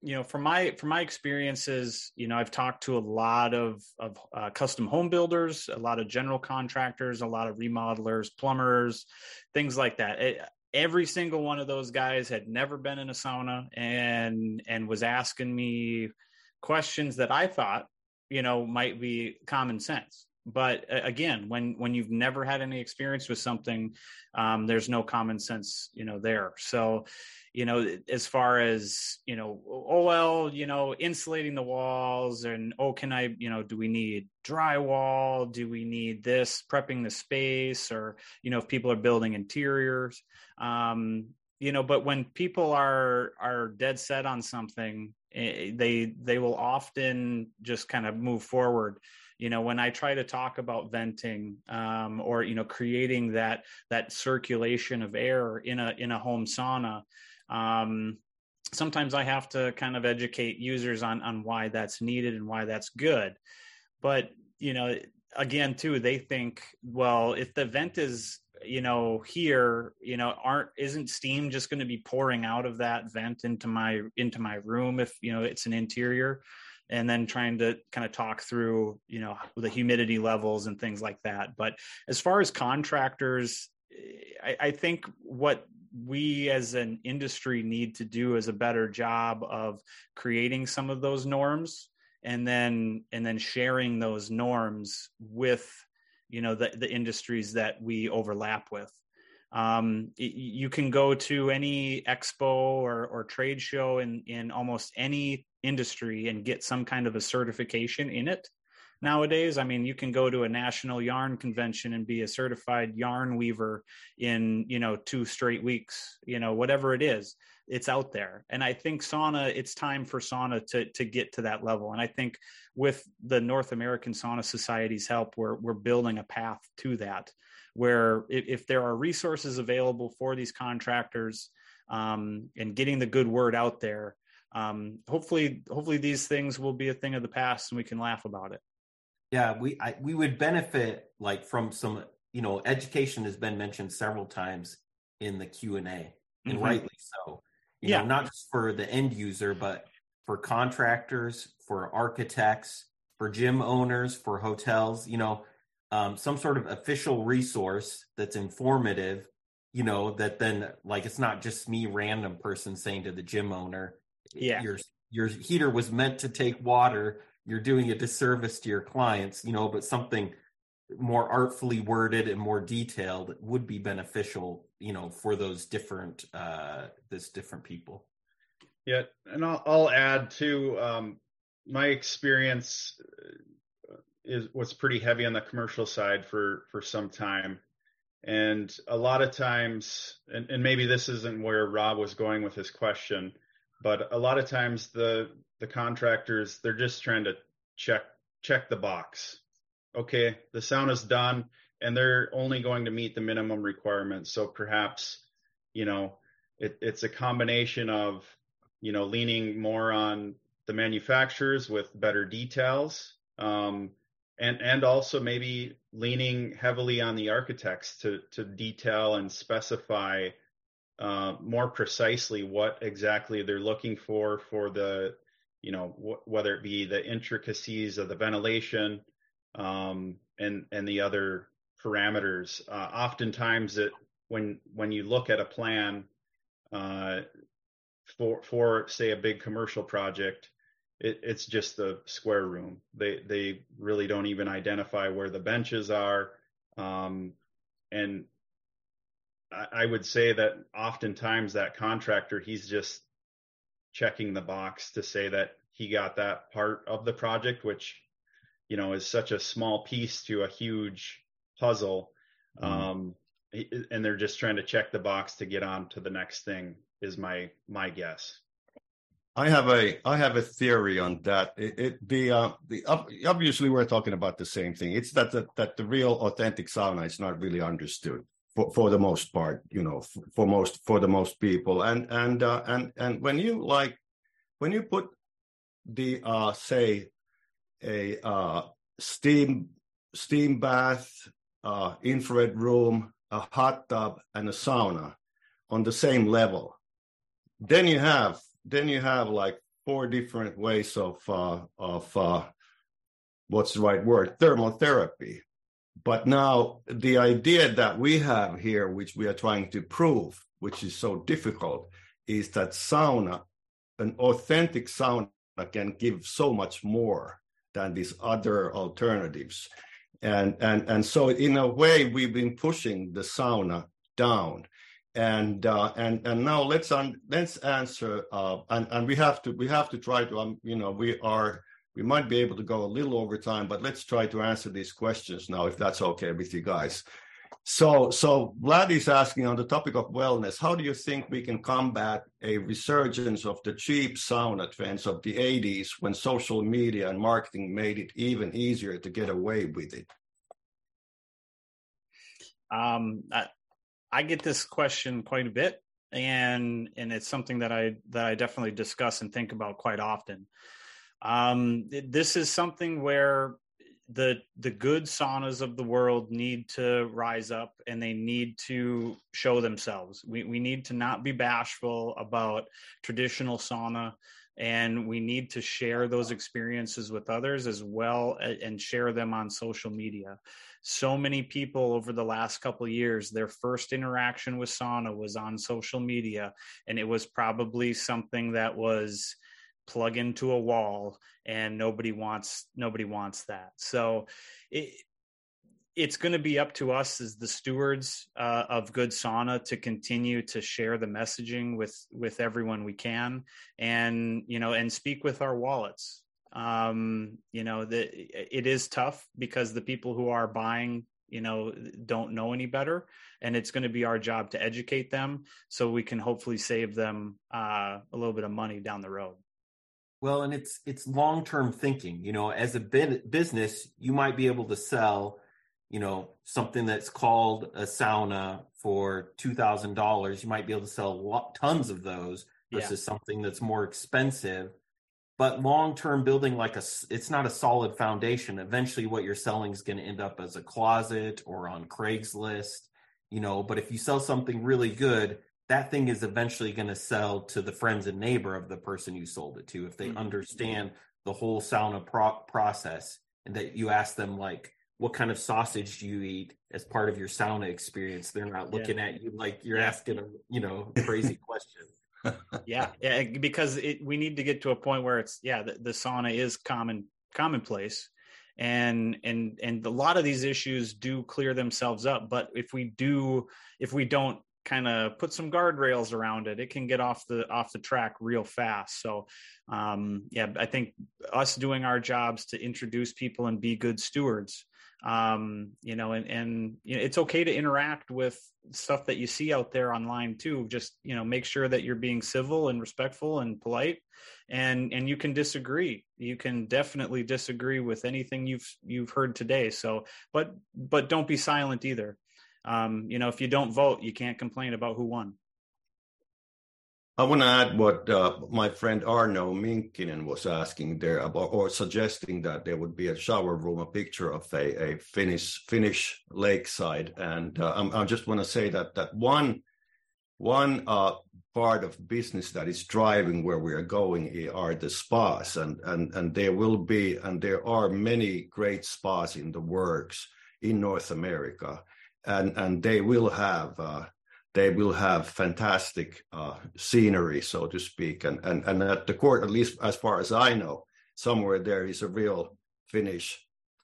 You know, from my from my experiences, you know, I've talked to a lot of of uh, custom home builders, a lot of general contractors, a lot of remodelers, plumbers, things like that. It, every single one of those guys had never been in a sauna, and and was asking me questions that I thought, you know, might be common sense. But again, when when you've never had any experience with something, um, there's no common sense, you know, there. So, you know, as far as, you know, oh, well, you know, insulating the walls, and, oh, can I, you know, do we need drywall? Do we need this, prepping the space, or, you know, if people are building interiors, um, you know, but when people are are dead set on something, they they will often just kind of move forward. You know, when I try to talk about venting, um, or, you know, creating that that circulation of air in a in a home sauna, um, sometimes I have to kind of educate users on on why that's needed and why that's good. But, you know, again, too, they think, well, if the vent is, you know, here, you know, aren't, isn't steam just going to be pouring out of that vent into my, into my room if, you know, it's an interior? And then trying to kind of talk through, you know, the humidity levels and things like that. But as far as contractors, I, I think what we as an industry need to do is a better job of creating some of those norms and then, and then sharing those norms with, you know, the, the industries that we overlap with. Um, you can go to any expo or, or trade show in, in almost any industry and get some kind of a certification in it nowadays. I mean, you can go to a national yarn convention and be a certified yarn weaver in, you know, two straight weeks, you know, whatever it is, it's out there. And I think sauna, it's time for sauna to, to get to that level. And I think with the North American Sauna Society's help, we're, we're building a path to that, where if there are resources available for these contractors um, and getting the good word out there, um, hopefully, hopefully these things will be a thing of the past and we can laugh about it. Yeah, we I, we would benefit like from some, you know, education has been mentioned several times in the Q and A, and mm-hmm. rightly so. You yeah. know, not just for the end user, but for contractors, for architects, for gym owners, for hotels, you know. Um, some sort of official resource that's informative, you know, that then, like, it's not just me, random person saying to the gym owner, yeah, your, your heater was meant to take water. You're doing a disservice to your clients, you know, but something more artfully worded and more detailed would be beneficial, you know, for those different, uh, this different people. Yeah. And I'll, I'll add to um, my experience is was pretty heavy on the commercial side for, for some time. And a lot of times, and, and maybe this isn't where Rob was going with his question, but a lot of times the, the contractors, they're just trying to check, check the box. Okay. The sauna's done and they're only going to meet the minimum requirements. So perhaps, you know, it, it's a combination of, you know, leaning more on the manufacturers with better details, um, And and also maybe leaning heavily on the architects to, to detail and specify uh, more precisely what exactly they're looking for, for the, you know, w- whether it be the intricacies of the ventilation um, and, and the other parameters. Uh, oftentimes it, when when you look at a plan uh, for, for, say, a big commercial project, It, it's just the square room. They they really don't even identify where the benches are. Um, and I, I would say that oftentimes that contractor, he's just checking the box to say that he got that part of the project, which, you know, is such a small piece to a huge puzzle. Mm-hmm. Um, and they're just trying to check the box to get on to the next thing is my my guess. I have a I have a theory on that. It, it the uh, the obviously we're talking about the same thing. It's that that, that the real authentic sauna is not really understood for, for the most part, you know, for, for most for the most people. And and uh, and and when you like when you put the uh, say a uh, steam steam bath, uh, infrared room, a hot tub, and a sauna on the same level, then you have Then you have like four different ways of uh, of uh, what's the right word, thermotherapy. But now the idea that we have here, which we are trying to prove, which is so difficult, is that sauna, an authentic sauna, can give so much more than these other alternatives. And and and so in a way, we've been pushing the sauna down. And uh, and and now let's un- let's answer uh, and and we have to we have to try to um, you know we are we might be able to go a little over time, but let's try to answer these questions now if that's okay with you guys. So so Vlad is asking on the topic of wellness, how do you think we can combat a resurgence of the cheap sauna trends of the eighties when social media and marketing made it even easier to get away with it? Um. I- I get this question quite a bit, and and it's something that I that I definitely discuss and think about quite often. Um, this is something where the the good saunas of the world need to rise up and they need to show themselves. We we need to not be bashful about traditional sauna, and we need to share those experiences with others as well, and share them on social media. So many people over the last couple of years, their first interaction with sauna was on social media, and it was probably something that was plug into a wall, and nobody wants, nobody wants that. So it, it's going to be up to us as the stewards uh, of good sauna to continue to share the messaging with, with everyone we can, and, you know, and speak with our wallets. Um, you know, the, it is tough because the people who are buying, you know, don't know any better, and it's going to be our job to educate them so we can hopefully save them uh, a little bit of money down the road. Well, and it's, it's long-term thinking. You know, as a business, you might be able to sell, you know, something that's called a sauna for two thousand dollars. You might be able to sell lot, tons of those versus yeah. something that's more expensive, but long-term building like a, it's not a solid foundation. Eventually what you're selling is going to end up as a closet or on Craigslist, you know, but if you sell something really good, that thing is eventually going to sell to the friends and neighbor of the person you sold it to, if they mm-hmm. understand the whole sauna pro- process, and that you ask them, like, what kind of sausage do you eat as part of your sauna experience? They're not looking yeah. at you like you're asking a, you know, crazy question. Yeah, yeah, because it, we need to get to a point where it's, yeah, the, the sauna is common, commonplace. And, and, and a lot of these issues do clear themselves up. But if we do, if we don't, kind of put some guardrails around it, it can get off the off the track real fast. So um, yeah, I think us doing our jobs to introduce people and be good stewards, um, you know, and, and you know, it's okay to interact with stuff that you see out there online too. Just, you know, make sure that you're being civil and respectful and polite, and, and you can disagree. You can definitely disagree with anything you've, you've heard today. So, but, but don't be silent either. Um, you know, if you don't vote, you can't complain about who won. I want to add what uh, my friend Arno Minkkinen was asking there about, or suggesting that there would be a shower room, a picture of a, a Finnish Finnish lakeside. And uh, I just want to say that that one one uh, part of business that is driving where we are going are the spas, and and and there will be and there are many great spas in the works in North America. And and they will have uh, they will have fantastic uh, scenery, so to speak. And, and and at the court, at least as far as I know, somewhere there is a real Finnish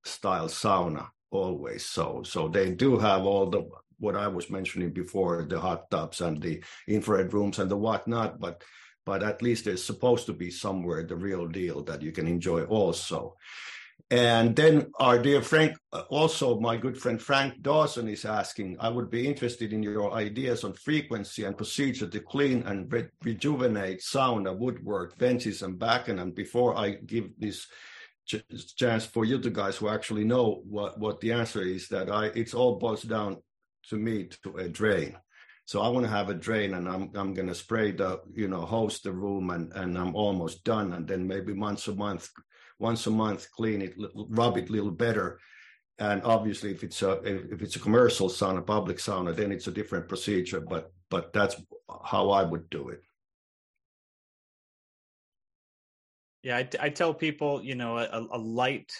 style sauna always. So so they do have all the what I was mentioning before, the hot tubs and the infrared rooms and the whatnot. But but at least there's supposed to be somewhere the real deal that you can enjoy also. And then our dear Frank, also my good friend Frank Dawson is asking, I would be interested in your ideas on frequency and procedure to clean and re- rejuvenate sauna, woodwork, benches, and backen. And before I give this ch- chance for you two guys who actually know what, what the answer is, that I it's all boils down to me to a drain. So I want to have a drain, and I'm I'm going to spray the, you know, hose the room, and, and I'm almost done. And then maybe once a month, once a month, clean it, rub it a little better. And obviously, if it's a if it's a commercial sauna, public sauna, then it's a different procedure. But but that's how I would do it. Yeah, I, I tell people, you know, a, a light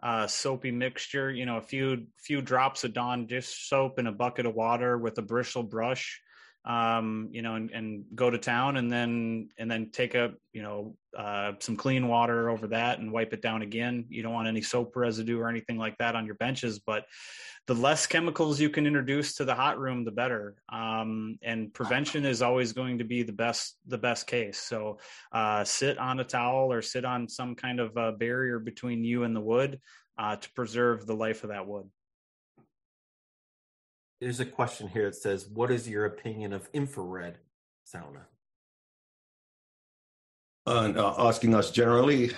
uh, soapy mixture, you know, a few few drops of Dawn dish soap in a bucket of water with a bristle brush, um, you know, and, and go to town, and then and then take a, you know, uh, some clean water over that and wipe it down again. You don't want any soap residue or anything like that on your benches, but the less chemicals you can introduce to the hot room, the better. Um, and prevention is always going to be the best, the best case. So, uh, sit on a towel or sit on some kind of a barrier between you and the wood, uh, to preserve the life of that wood. There's a question here. It says, what is your opinion of infrared sauna? Uh, uh, asking us generally.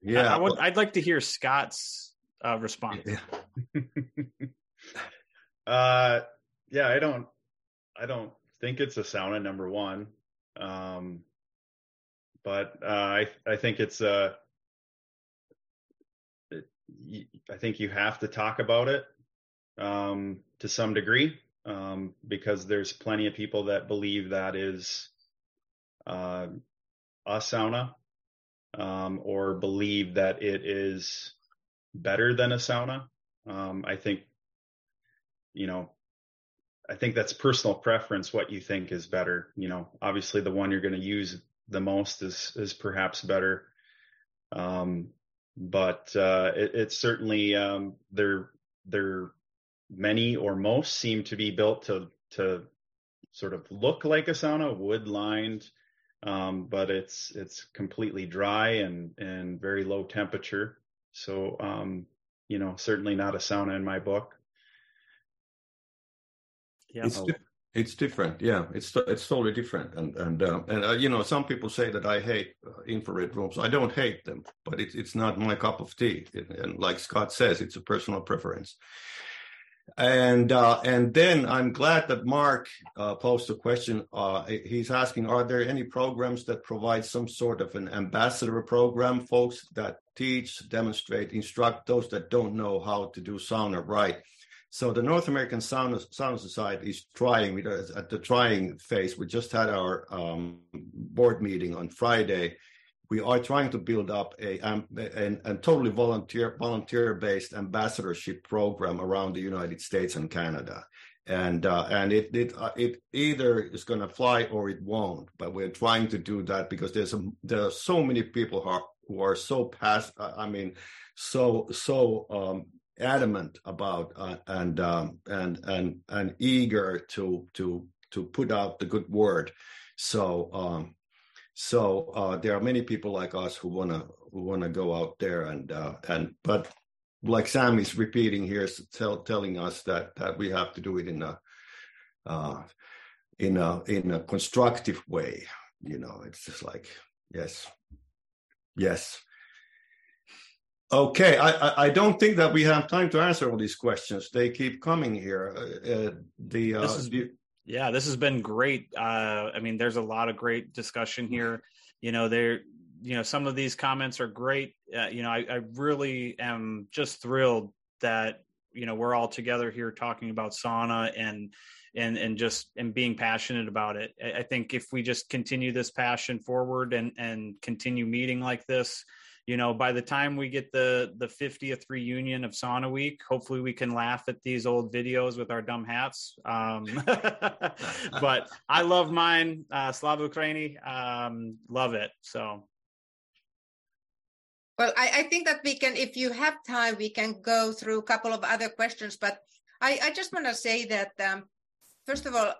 Yeah. I, I would, I'd like to hear Scott's uh, response. Yeah. uh, yeah, I don't, I don't think it's a sauna, number one. Um, but uh, I, I think it's a, it, I think you have to talk about it um, to some degree um, because there's plenty of people that believe that is uh, a sauna um, or believe that it is better than a sauna. Um, I think, you know, I think that's personal preference, what you think is better. You know, obviously the one you're going to use the most is, is perhaps better. Um, but, uh, it, it's certainly, um, there, there, many or most seem to be built to, to sort of look like a sauna, wood lined. Um, but it's, it's completely dry and, and very low temperature. So, um, you know, certainly not a sauna in my book. Yeah. It's, di- it's different. Yeah, it's it's totally different. And and uh, and uh, you know, some people say that I hate uh, infrared rooms. I don't hate them, but it's it's not my cup of tea. It, and like Scott says, it's a personal preference. And uh, and then I'm glad that Mark uh, posed a question. Uh, he's asking, are there any programs that provide some sort of an ambassador program, folks that teach, demonstrate, instruct those that don't know how to do sauna right? So the North American Sauna, Sauna Society is trying, at the trying phase. We just had our um, board meeting on Friday. We are trying to build up a, um, a, a totally volunteer, volunteer-based ambassadorship program around the United States and Canada. And uh, and it it, uh, it either is going to fly or it won't. But we're trying to do that because there's a, there are so many people who are, who are so past, I mean, so, so, um, adamant about uh, and um, and and and eager to to to put out the good word, so um, so uh, there are many people like us who wanna who wanna go out there and uh, and but like Sam is repeating here, tell, telling us that that we have to do it in a uh, in a in a constructive way. You know, it's just like yes, yes. Okay, I, I don't think that we have time to answer all these questions. They keep coming here. Uh, the uh, this is, the... yeah, this has been great. Uh, I mean, there's a lot of great discussion here. You know, there, you know, some of these comments are great. Uh, you know, I, I really am just thrilled that you know we're all together here talking about sauna and and and just and being passionate about it. I, I think if we just continue this passion forward and and continue meeting like this. You know, by the time we get the the fiftieth reunion of Sauna Week, hopefully we can laugh at these old videos with our dumb hats. Um, but I love mine, uh, Slava Ukraini, um, love it. So, well, I, I think that we can, if you have time, we can go through a couple of other questions. But I, I just want to say that um, first of all,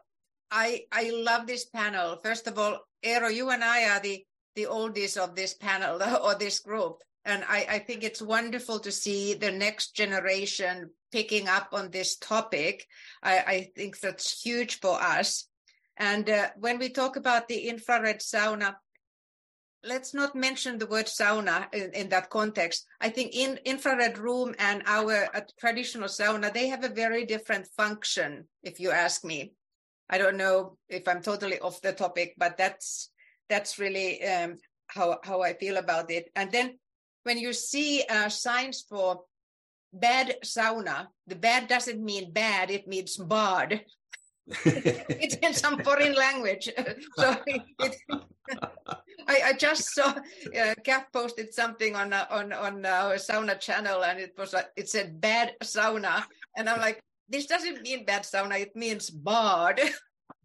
I I love this panel. First of all, Eero, you and I are the the oldies of this panel or this group. And I, I think it's wonderful to see the next generation picking up on this topic. I, I think that's huge for us. And uh, when we talk about the infrared sauna, let's not mention the word sauna in, in that context. I think in infrared room and our uh, traditional sauna, they have a very different function, if you ask me. I don't know if I'm totally off the topic, but that's That's really um, how, how I feel about it. And then when you see uh, signs for bad sauna, the bad doesn't mean bad, it means barred. It's in some foreign language. So it, it, I, I just saw uh, Kath posted something on uh, on on our sauna channel, and it was uh, it said bad sauna, and I'm like, this doesn't mean bad sauna, it means barred.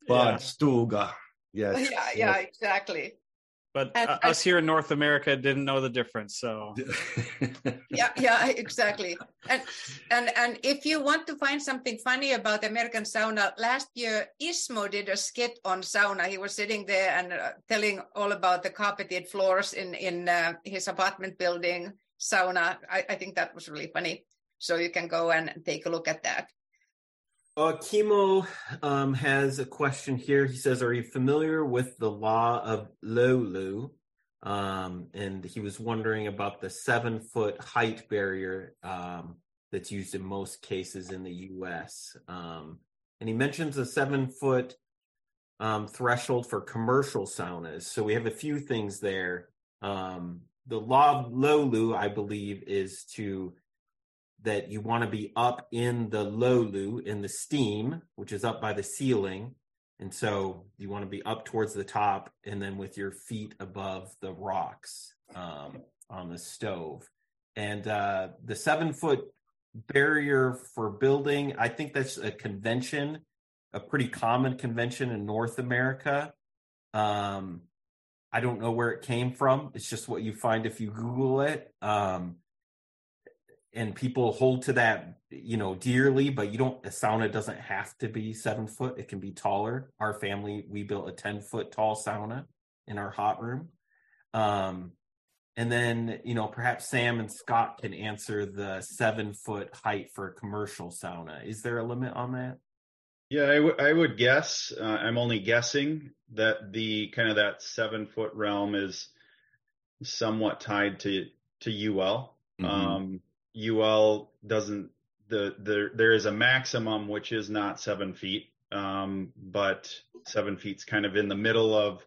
Barred stuga. Yes. Yeah, yeah, exactly. But and, uh, us here in North America didn't know the difference, so. yeah, yeah, exactly. And and and if you want to find something funny about American sauna, last year Ismo did a skit on sauna. He was sitting there and uh, telling all about the carpeted floors in in uh, his apartment building sauna. I, I think that was really funny. So you can go and take a look at that. Uh, Kimo um, has a question here. He says, are you familiar with the law of löyly? Um, and he was wondering about the seven-foot height barrier um, that's used in most cases in the U S Um, and he mentions a seven-foot um, threshold for commercial saunas. So we have a few things there. Um, the law of löyly, I believe, is to that you want to be up in the löyly, in the steam, which is up by the ceiling. And so you want to be up towards the top and then with your feet above the rocks um, on the stove. And uh, the seven foot barrier for building, I think that's a convention, a pretty common convention in North America. Um, I don't know where it came from. It's just what you find if you Google it. Um, and people hold to that, you know, dearly, but you don't, a sauna doesn't have to be seven foot. It can be taller. Our family, we built a ten foot tall sauna in our hot room. Um, and then, you know, perhaps Sam and Scott can answer the seven foot height for a commercial sauna. Is there a limit on that? Yeah, I, w- I would guess, uh, I'm only guessing that the kind of that seven foot realm is somewhat tied to, to U L. Mm-hmm. Um, U L doesn't, the, the, there is a maximum, which is not seven feet, um, but seven feet's kind of in the middle of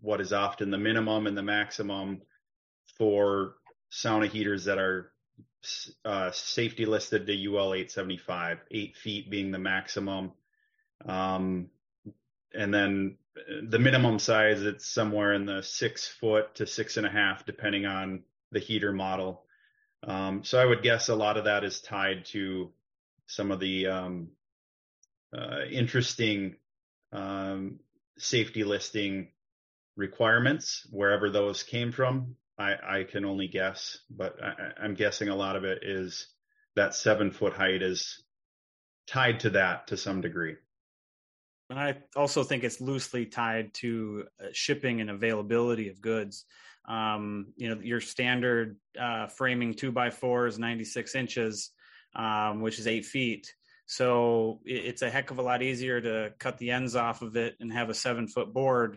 what is often the minimum and the maximum for sauna heaters that are Uh, safety listed to U L eight seventy-five, eight feet being the maximum. Um, and then the minimum size, it's somewhere in the six foot to six and a half, depending on the heater model. Um, so I would guess a lot of that is tied to some of the um, uh, interesting um, safety listing requirements, wherever those came from. I, I can only guess, but I, I'm guessing a lot of it is that seven foot height is tied to that to some degree. And I also think it's loosely tied to shipping and availability of goods. Um, you know, your standard uh, framing two by four is ninety-six inches, um, which is eight feet. So it's a heck of a lot easier to cut the ends off of it and have a seven foot board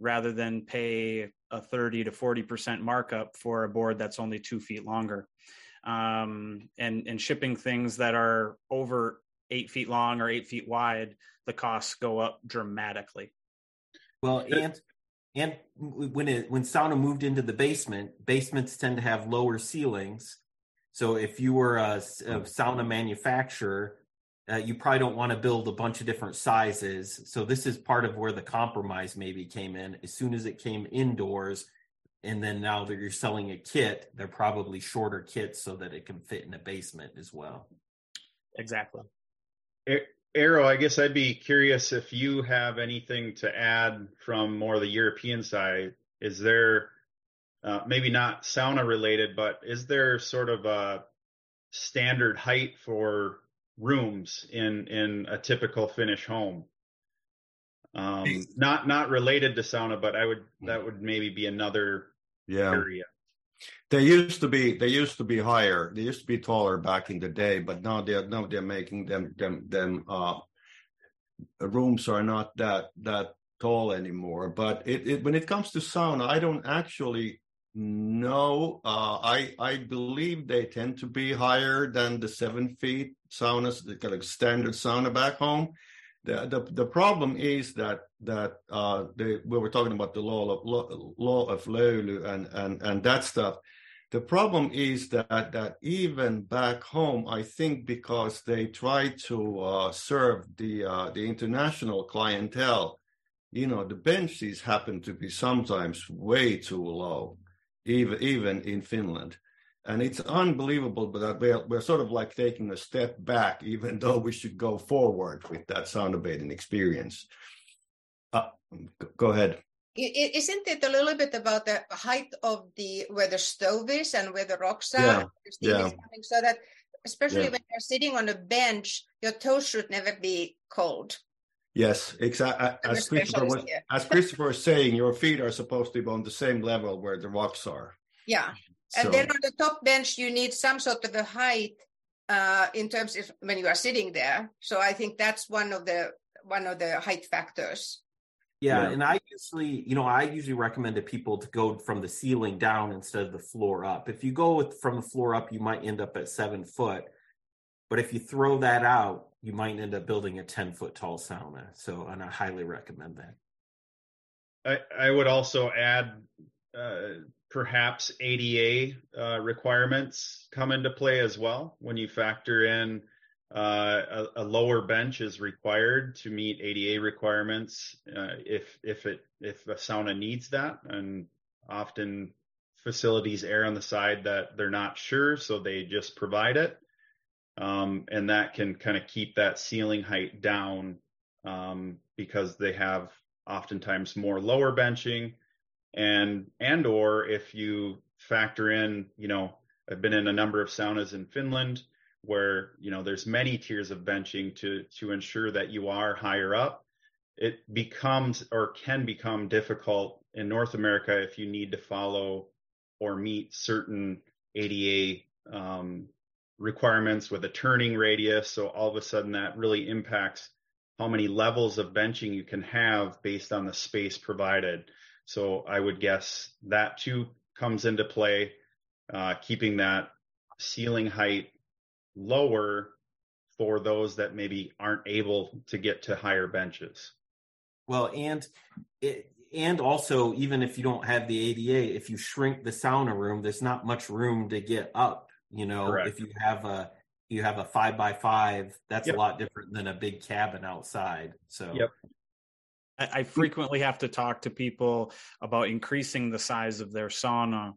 rather than pay a thirty to forty percent markup for a board that's only two feet longer. Um, and, and shipping things that are over eight feet long or eight feet wide, the costs go up dramatically. Well, and, and when it, when sauna moved into the basement, basements tend to have lower ceilings. So if you were a, a sauna manufacturer, Uh, you probably don't want to build a bunch of different sizes. So this is part of where the compromise maybe came in. As soon as it came indoors, and then now that you're selling a kit, they're probably shorter kits so that it can fit in a basement as well. Exactly. Eero, I guess I'd be curious if you have anything to add from more the European side. Is there, uh, maybe not sauna related, but is there sort of a standard height for rooms in in a typical Finnish home, um not not related to sauna, but I would, that would maybe be another yeah area. They used to be they used to be higher, they used to be taller back in the day, but now they're now they're making them them them uh rooms are not that that tall anymore. But it, it when it comes to sauna, I don't actually No, uh, I I believe they tend to be higher than the seven feet saunas, the kind of standard sauna back home. The the, the problem is that that uh, the, we were talking about the law of law, law of löyly and, and, and that stuff. The problem is that that even back home, I think because they try to uh, serve the uh, the international clientele, you know, the benches happen to be sometimes way too low. Even, even in Finland. And it's unbelievable, but that we're, we're sort of like taking a step back, even though we should go forward with that sauna bathing experience. Uh, go ahead. Isn't it a little bit about the height of the, where the stove is and where the rocks are? Yeah. The steam yeah. is coming, so that, especially yeah. when you're sitting on a bench, your toes should never be cold. Yes, exactly. As Christopher was, as Christopher was saying, your feet are supposed to be on the same level where the rocks are. Yeah. And so, then on the top bench, you need some sort of a height uh, in terms of when you are sitting there. So I think that's one of the one of the height factors. Yeah, yeah. And I usually, you know, I usually recommend to people to go from the ceiling down instead of the floor up. If you go with, from the floor up, you might end up at seven foot. But if you throw that out, you might end up building a ten foot tall sauna. So, and I highly recommend that. I, I would also add, uh, perhaps A D A uh, requirements come into play as well when you factor in uh, a, a lower bench is required to meet A D A requirements uh, if if it if a sauna needs that, and often facilities err on the side that they're not sure, so they just provide it, um, and that can kind of keep that ceiling height down um, because they have oftentimes more lower benching. And, and, or if you factor in, you know, I've been in a number of saunas in Finland where, you know, there's many tiers of benching to, to ensure that you are higher up. It becomes, or can become, difficult in North America if you need to follow or meet certain A D A um, requirements with a turning radius. So all of a sudden that really impacts how many levels of benching you can have based on the space provided. So I would guess that too comes into play, uh, keeping that ceiling height lower for those that maybe aren't able to get to higher benches. Well, and it, and also, even if you don't have the A D A, if you shrink the sauna room, there's not much room to get up. You know, correct. If you have a you have a five by five, that's yep. a lot different than a big cabin outside. So. Yep. I frequently have to talk to people about increasing the size of their sauna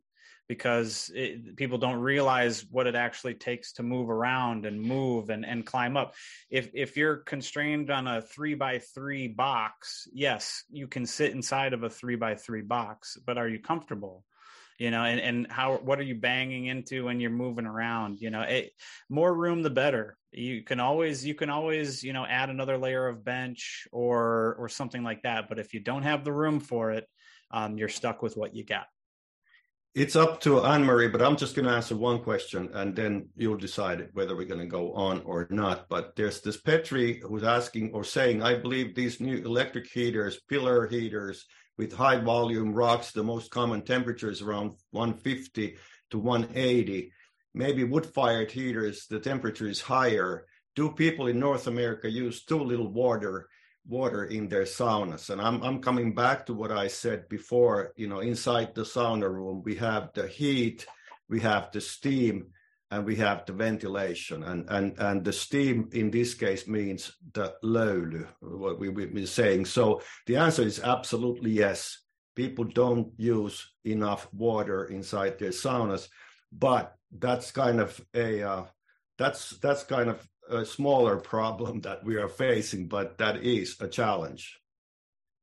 because it, people don't realize what it actually takes to move around and move and, and climb up. If if you're constrained on a three by three box, yes, you can sit inside of a three by three box, but are you comfortable? You know, and, and how, what are you banging into when you're moving around? You know, it, more room, the better. You can always, you can always, you know, add another layer of bench or, or something like that. But if you don't have the room for it, um, you're stuck with what you got. It's up to Anne-Marie, but I'm just going to answer one question and then you'll decide whether we're going to go on or not. But there's this Petri who's asking or saying, I believe these new electric heaters, pillar heaters, with high volume rocks, the most common temperature is around one fifty to one eighty. Maybe wood-fired heaters, the temperature is higher. Do people in North America use too little water water in their saunas? And I'm I'm coming back to what I said before. You know, inside the sauna room, we have the heat, we have the steam, and we have the ventilation. And and, and the steam in this case means the löyly, what we, we've been saying. So the answer is absolutely yes. People don't use enough water inside their saunas, but that's kind of a uh, that's that's kind of a smaller problem that we are facing, but that is a challenge.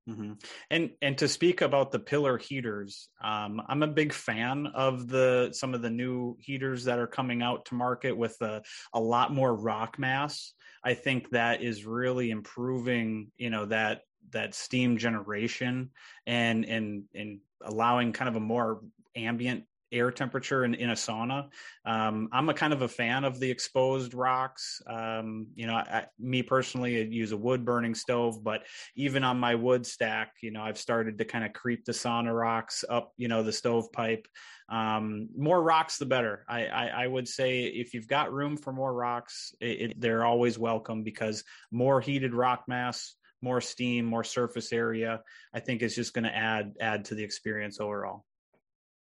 Mm-hmm. And and to speak about the pillar heaters, um, I'm a big fan of the some of the new heaters that are coming out to market with a, a lot more rock mass. I think that is really improving, you know, that that steam generation and and and allowing kind of a more ambient air temperature in, in a sauna. Um, I'm a kind of a fan of the exposed rocks. Um, you know, I, me personally, I'd use a wood burning stove, but even on my wood stack, you know, I've started to kind of creep the sauna rocks up, you know, the stovepipe. Um, more rocks, the better. I, I, I would say if you've got room for more rocks, it, it, they're always welcome because more heated rock mass, more steam, more surface area, I think it's just going to add, add to the experience overall.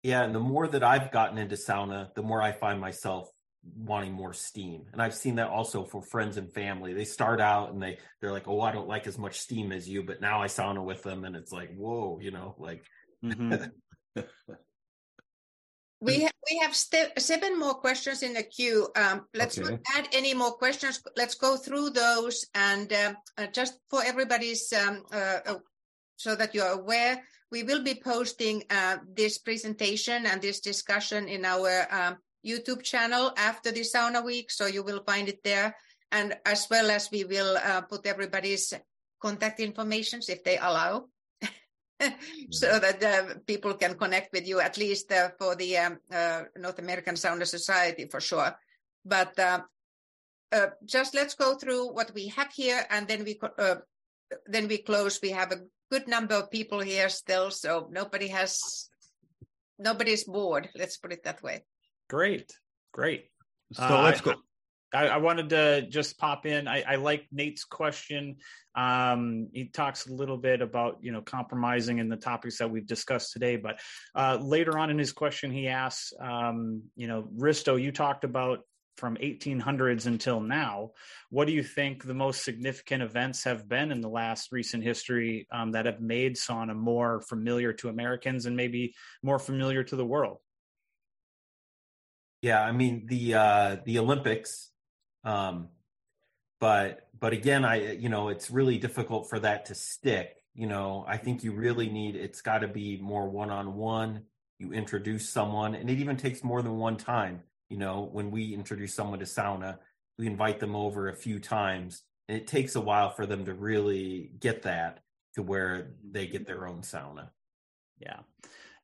Yeah, and the more that I've gotten into sauna, the more I find myself wanting more steam. And I've seen that also for friends and family. They start out and they, they're like, oh, I don't like as much steam as you, but now I sauna with them. And it's like, whoa, you know, like. Mm-hmm. we, ha- we have st- seven more questions in the queue. Um, let's okay. not add any more questions. Let's go through those. And uh, uh, just for everybody's, um, uh, uh, so that you're aware, we will be posting uh, this presentation and this discussion in our um, YouTube channel after the Sauna Week, so you will find it there, and as well as we will uh, put everybody's contact information, if they allow, so that uh, people can connect with you, at least uh, for the um, uh, North American Sauna Society, for sure. But uh, uh, just let's go through what we have here, and then we uh, then we close. We have a good number of people here still, so nobody has, nobody's bored. Let's put it that way. Great, great. So uh, let's go. I, I wanted to just pop in. I, I like Nate's question. Um, he talks a little bit about, you know, compromising and the topics that we've discussed today. But uh, later on in his question, he asks, um, you know, Risto, you talked about from eighteen hundreds until now, what do you think the most significant events have been in the last recent history um, that have made sauna more familiar to Americans and maybe more familiar to the world? Yeah, I mean, the uh, the Olympics. Um, but but again, I, you know, it's really difficult for that to stick. You know, I think you really need, it's got to be more one-on-one. You introduce someone, and it even takes more than one time. You know, when we introduce someone to sauna, we invite them over a few times, and it takes a while for them to really get that to where they get their own sauna. Yeah.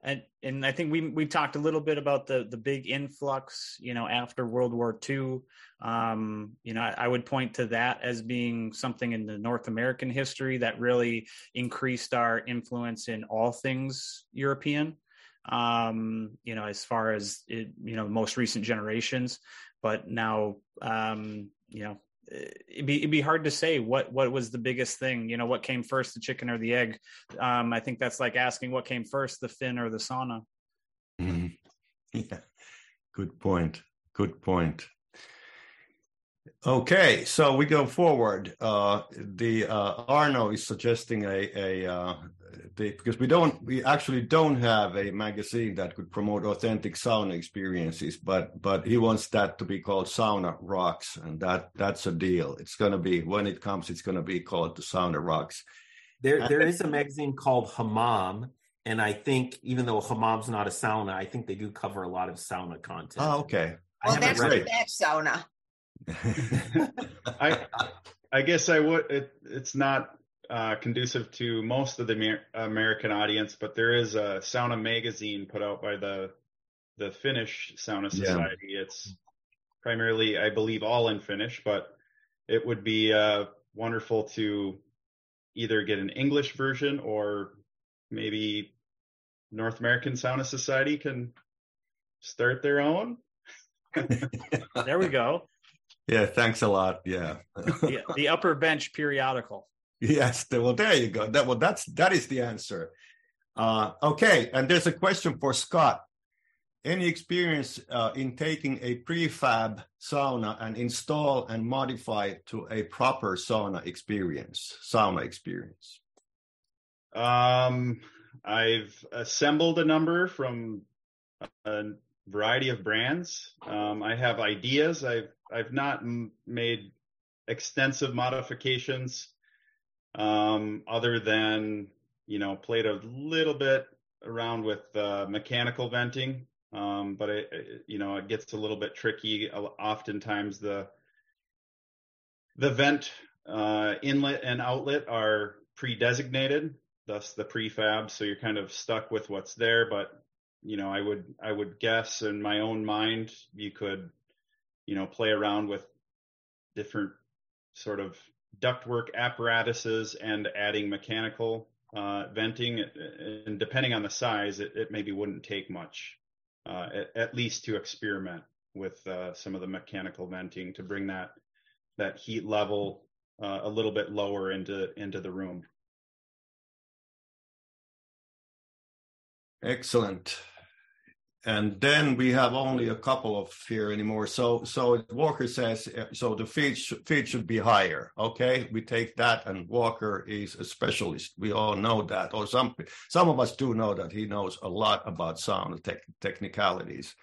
And and I think we we talked a little bit about the the big influx, you know, after World War Two. Um, you know, I, I would point to that as being something in the North American history that really increased our influence in all things European. Um, you know, as far as it, you know, most recent generations, but now, um, you know, it'd be, it'd be hard to say what, what was the biggest thing, you know, what came first, the chicken or the egg? Um, I think that's like asking what came first, the fin or the sauna. Mm-hmm. Yeah. Good point. Good point. Okay. So we go forward. Uh, the, uh, Arno is suggesting a, a, uh, They, because we don't, we actually don't have a magazine that could promote authentic sauna experiences, but but he wants that to be called Sauna Rocks, and that that's a deal. It's going to be, when it comes, it's going to be called the Sauna Rocks. There, and there is a magazine called Hamam, and I think even though Hamam's not a sauna, I think they do cover a lot of sauna content. Oh, okay. Well, that's a bad sauna. I I guess I would. It, it's not. Uh, conducive to most of the Amer- American audience, but there is a sauna magazine put out by the the Finnish Sauna Society. Yeah. It's primarily, I believe, all in Finnish, but it would be uh, wonderful to either get an English version, or maybe North American Sauna Society can start their own. There we go. Yeah, thanks a lot. Yeah. Yeah, the Upper Bench periodical. Yes, well, there you go. That well, that's that is the answer. Uh, okay, and there's a question for Scott. Any experience uh, in taking a prefab sauna and install and modify it to a proper sauna experience? Sauna experience. Um, I've assembled a number from a variety of brands. Um, I have ideas. I've I've not m- made extensive modifications. Um, other than, you know, played a little bit around with uh, mechanical venting, um, but it, it, you know, it gets a little bit tricky. Oftentimes the the vent uh, inlet and outlet are pre-designated, thus the prefab. So you're kind of stuck with what's there. But you know, I would I would guess in my own mind you could, you know, play around with different sort of ductwork apparatuses and adding mechanical uh, venting, and depending on the size, it, it maybe wouldn't take much, uh, at, at least to experiment with uh, some of the mechanical venting to bring that that heat level uh, a little bit lower into into the room. Excellent. And then we have only a couple of here anymore. So, so Walker says, so the feed, sh- feed should be higher. Okay, we take that, and Walker is a specialist. We all know that, or some some of us do know that he knows a lot about sound te- technicalities.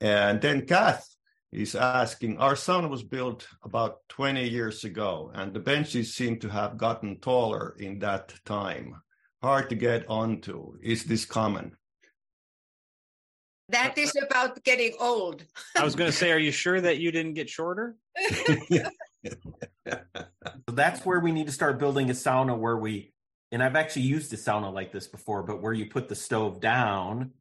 And then Kath is asking, our sauna was built about twenty years ago, and the benches seem to have gotten taller in that time. Hard to get onto. Is this common? That is about getting old. I was going to say, are you sure that you didn't get shorter? So that's where we need to start building a sauna where we, and I've actually used a sauna like this before, but where you put the stove down.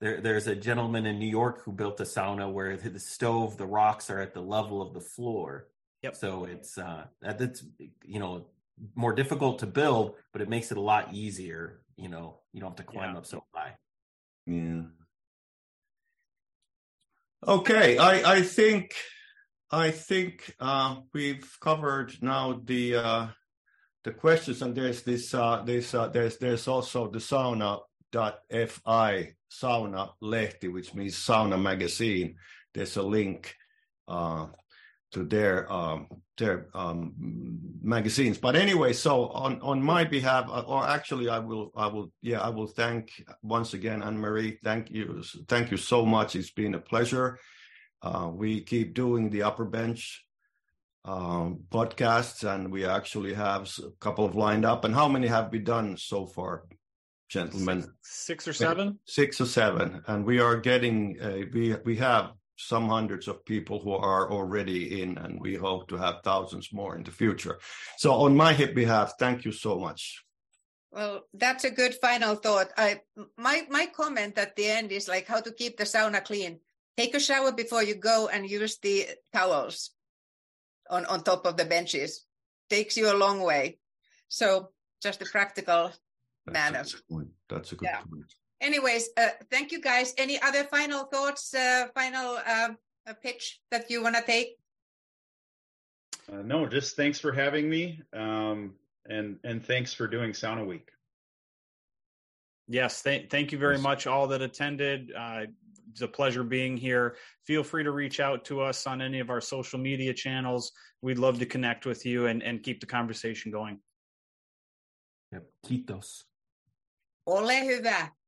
There, there's a gentleman in New York who built a sauna where the stove, the rocks are at the level of the floor. Yep. So it's, uh, that, that's, you know, more difficult to build, but it makes it a lot easier. You know, you don't have to climb yeah. up so high. Yeah. Okay, I, I think I think uh, we've covered now the uh, the questions, and there's this uh, this uh, there's there's also the sauna dot f i sauna lehti, which means sauna magazine. There's a link uh, to their um, their um, magazines. But anyway, so on, on my behalf, or actually, I will I will yeah I will thank once again Anne-Marie. Thank you thank you so much. It's been a pleasure. Uh, we keep doing the Upper Bench um, podcasts, and we actually have a couple of lined up. And how many have we done so far, gentlemen? Six, six or seven? Six or seven. And we are getting, uh, we, we have some hundreds of people who are already in, and we hope to have thousands more in the future. So on my behalf, thank you so much. Well, that's a good final thought. I my My comment at the end is like how to keep the sauna clean. Take a shower before you go and use the towels on, on top of the benches. Takes you a long way. So just a practical manner. That's a good point. That's a good yeah. point. Anyways, uh, thank you guys. Any other final thoughts, uh, final uh, pitch that you want to take? Uh, no, just thanks for having me. Um, and, and thanks for doing Sauna Week. Yes, th- thank you very much, all that attended. Uh, It's a pleasure being here. Feel free to reach out to us on any of our social media channels. We'd love to connect with you and, and keep the conversation going. Yep. Kiitos. Ole hyvä.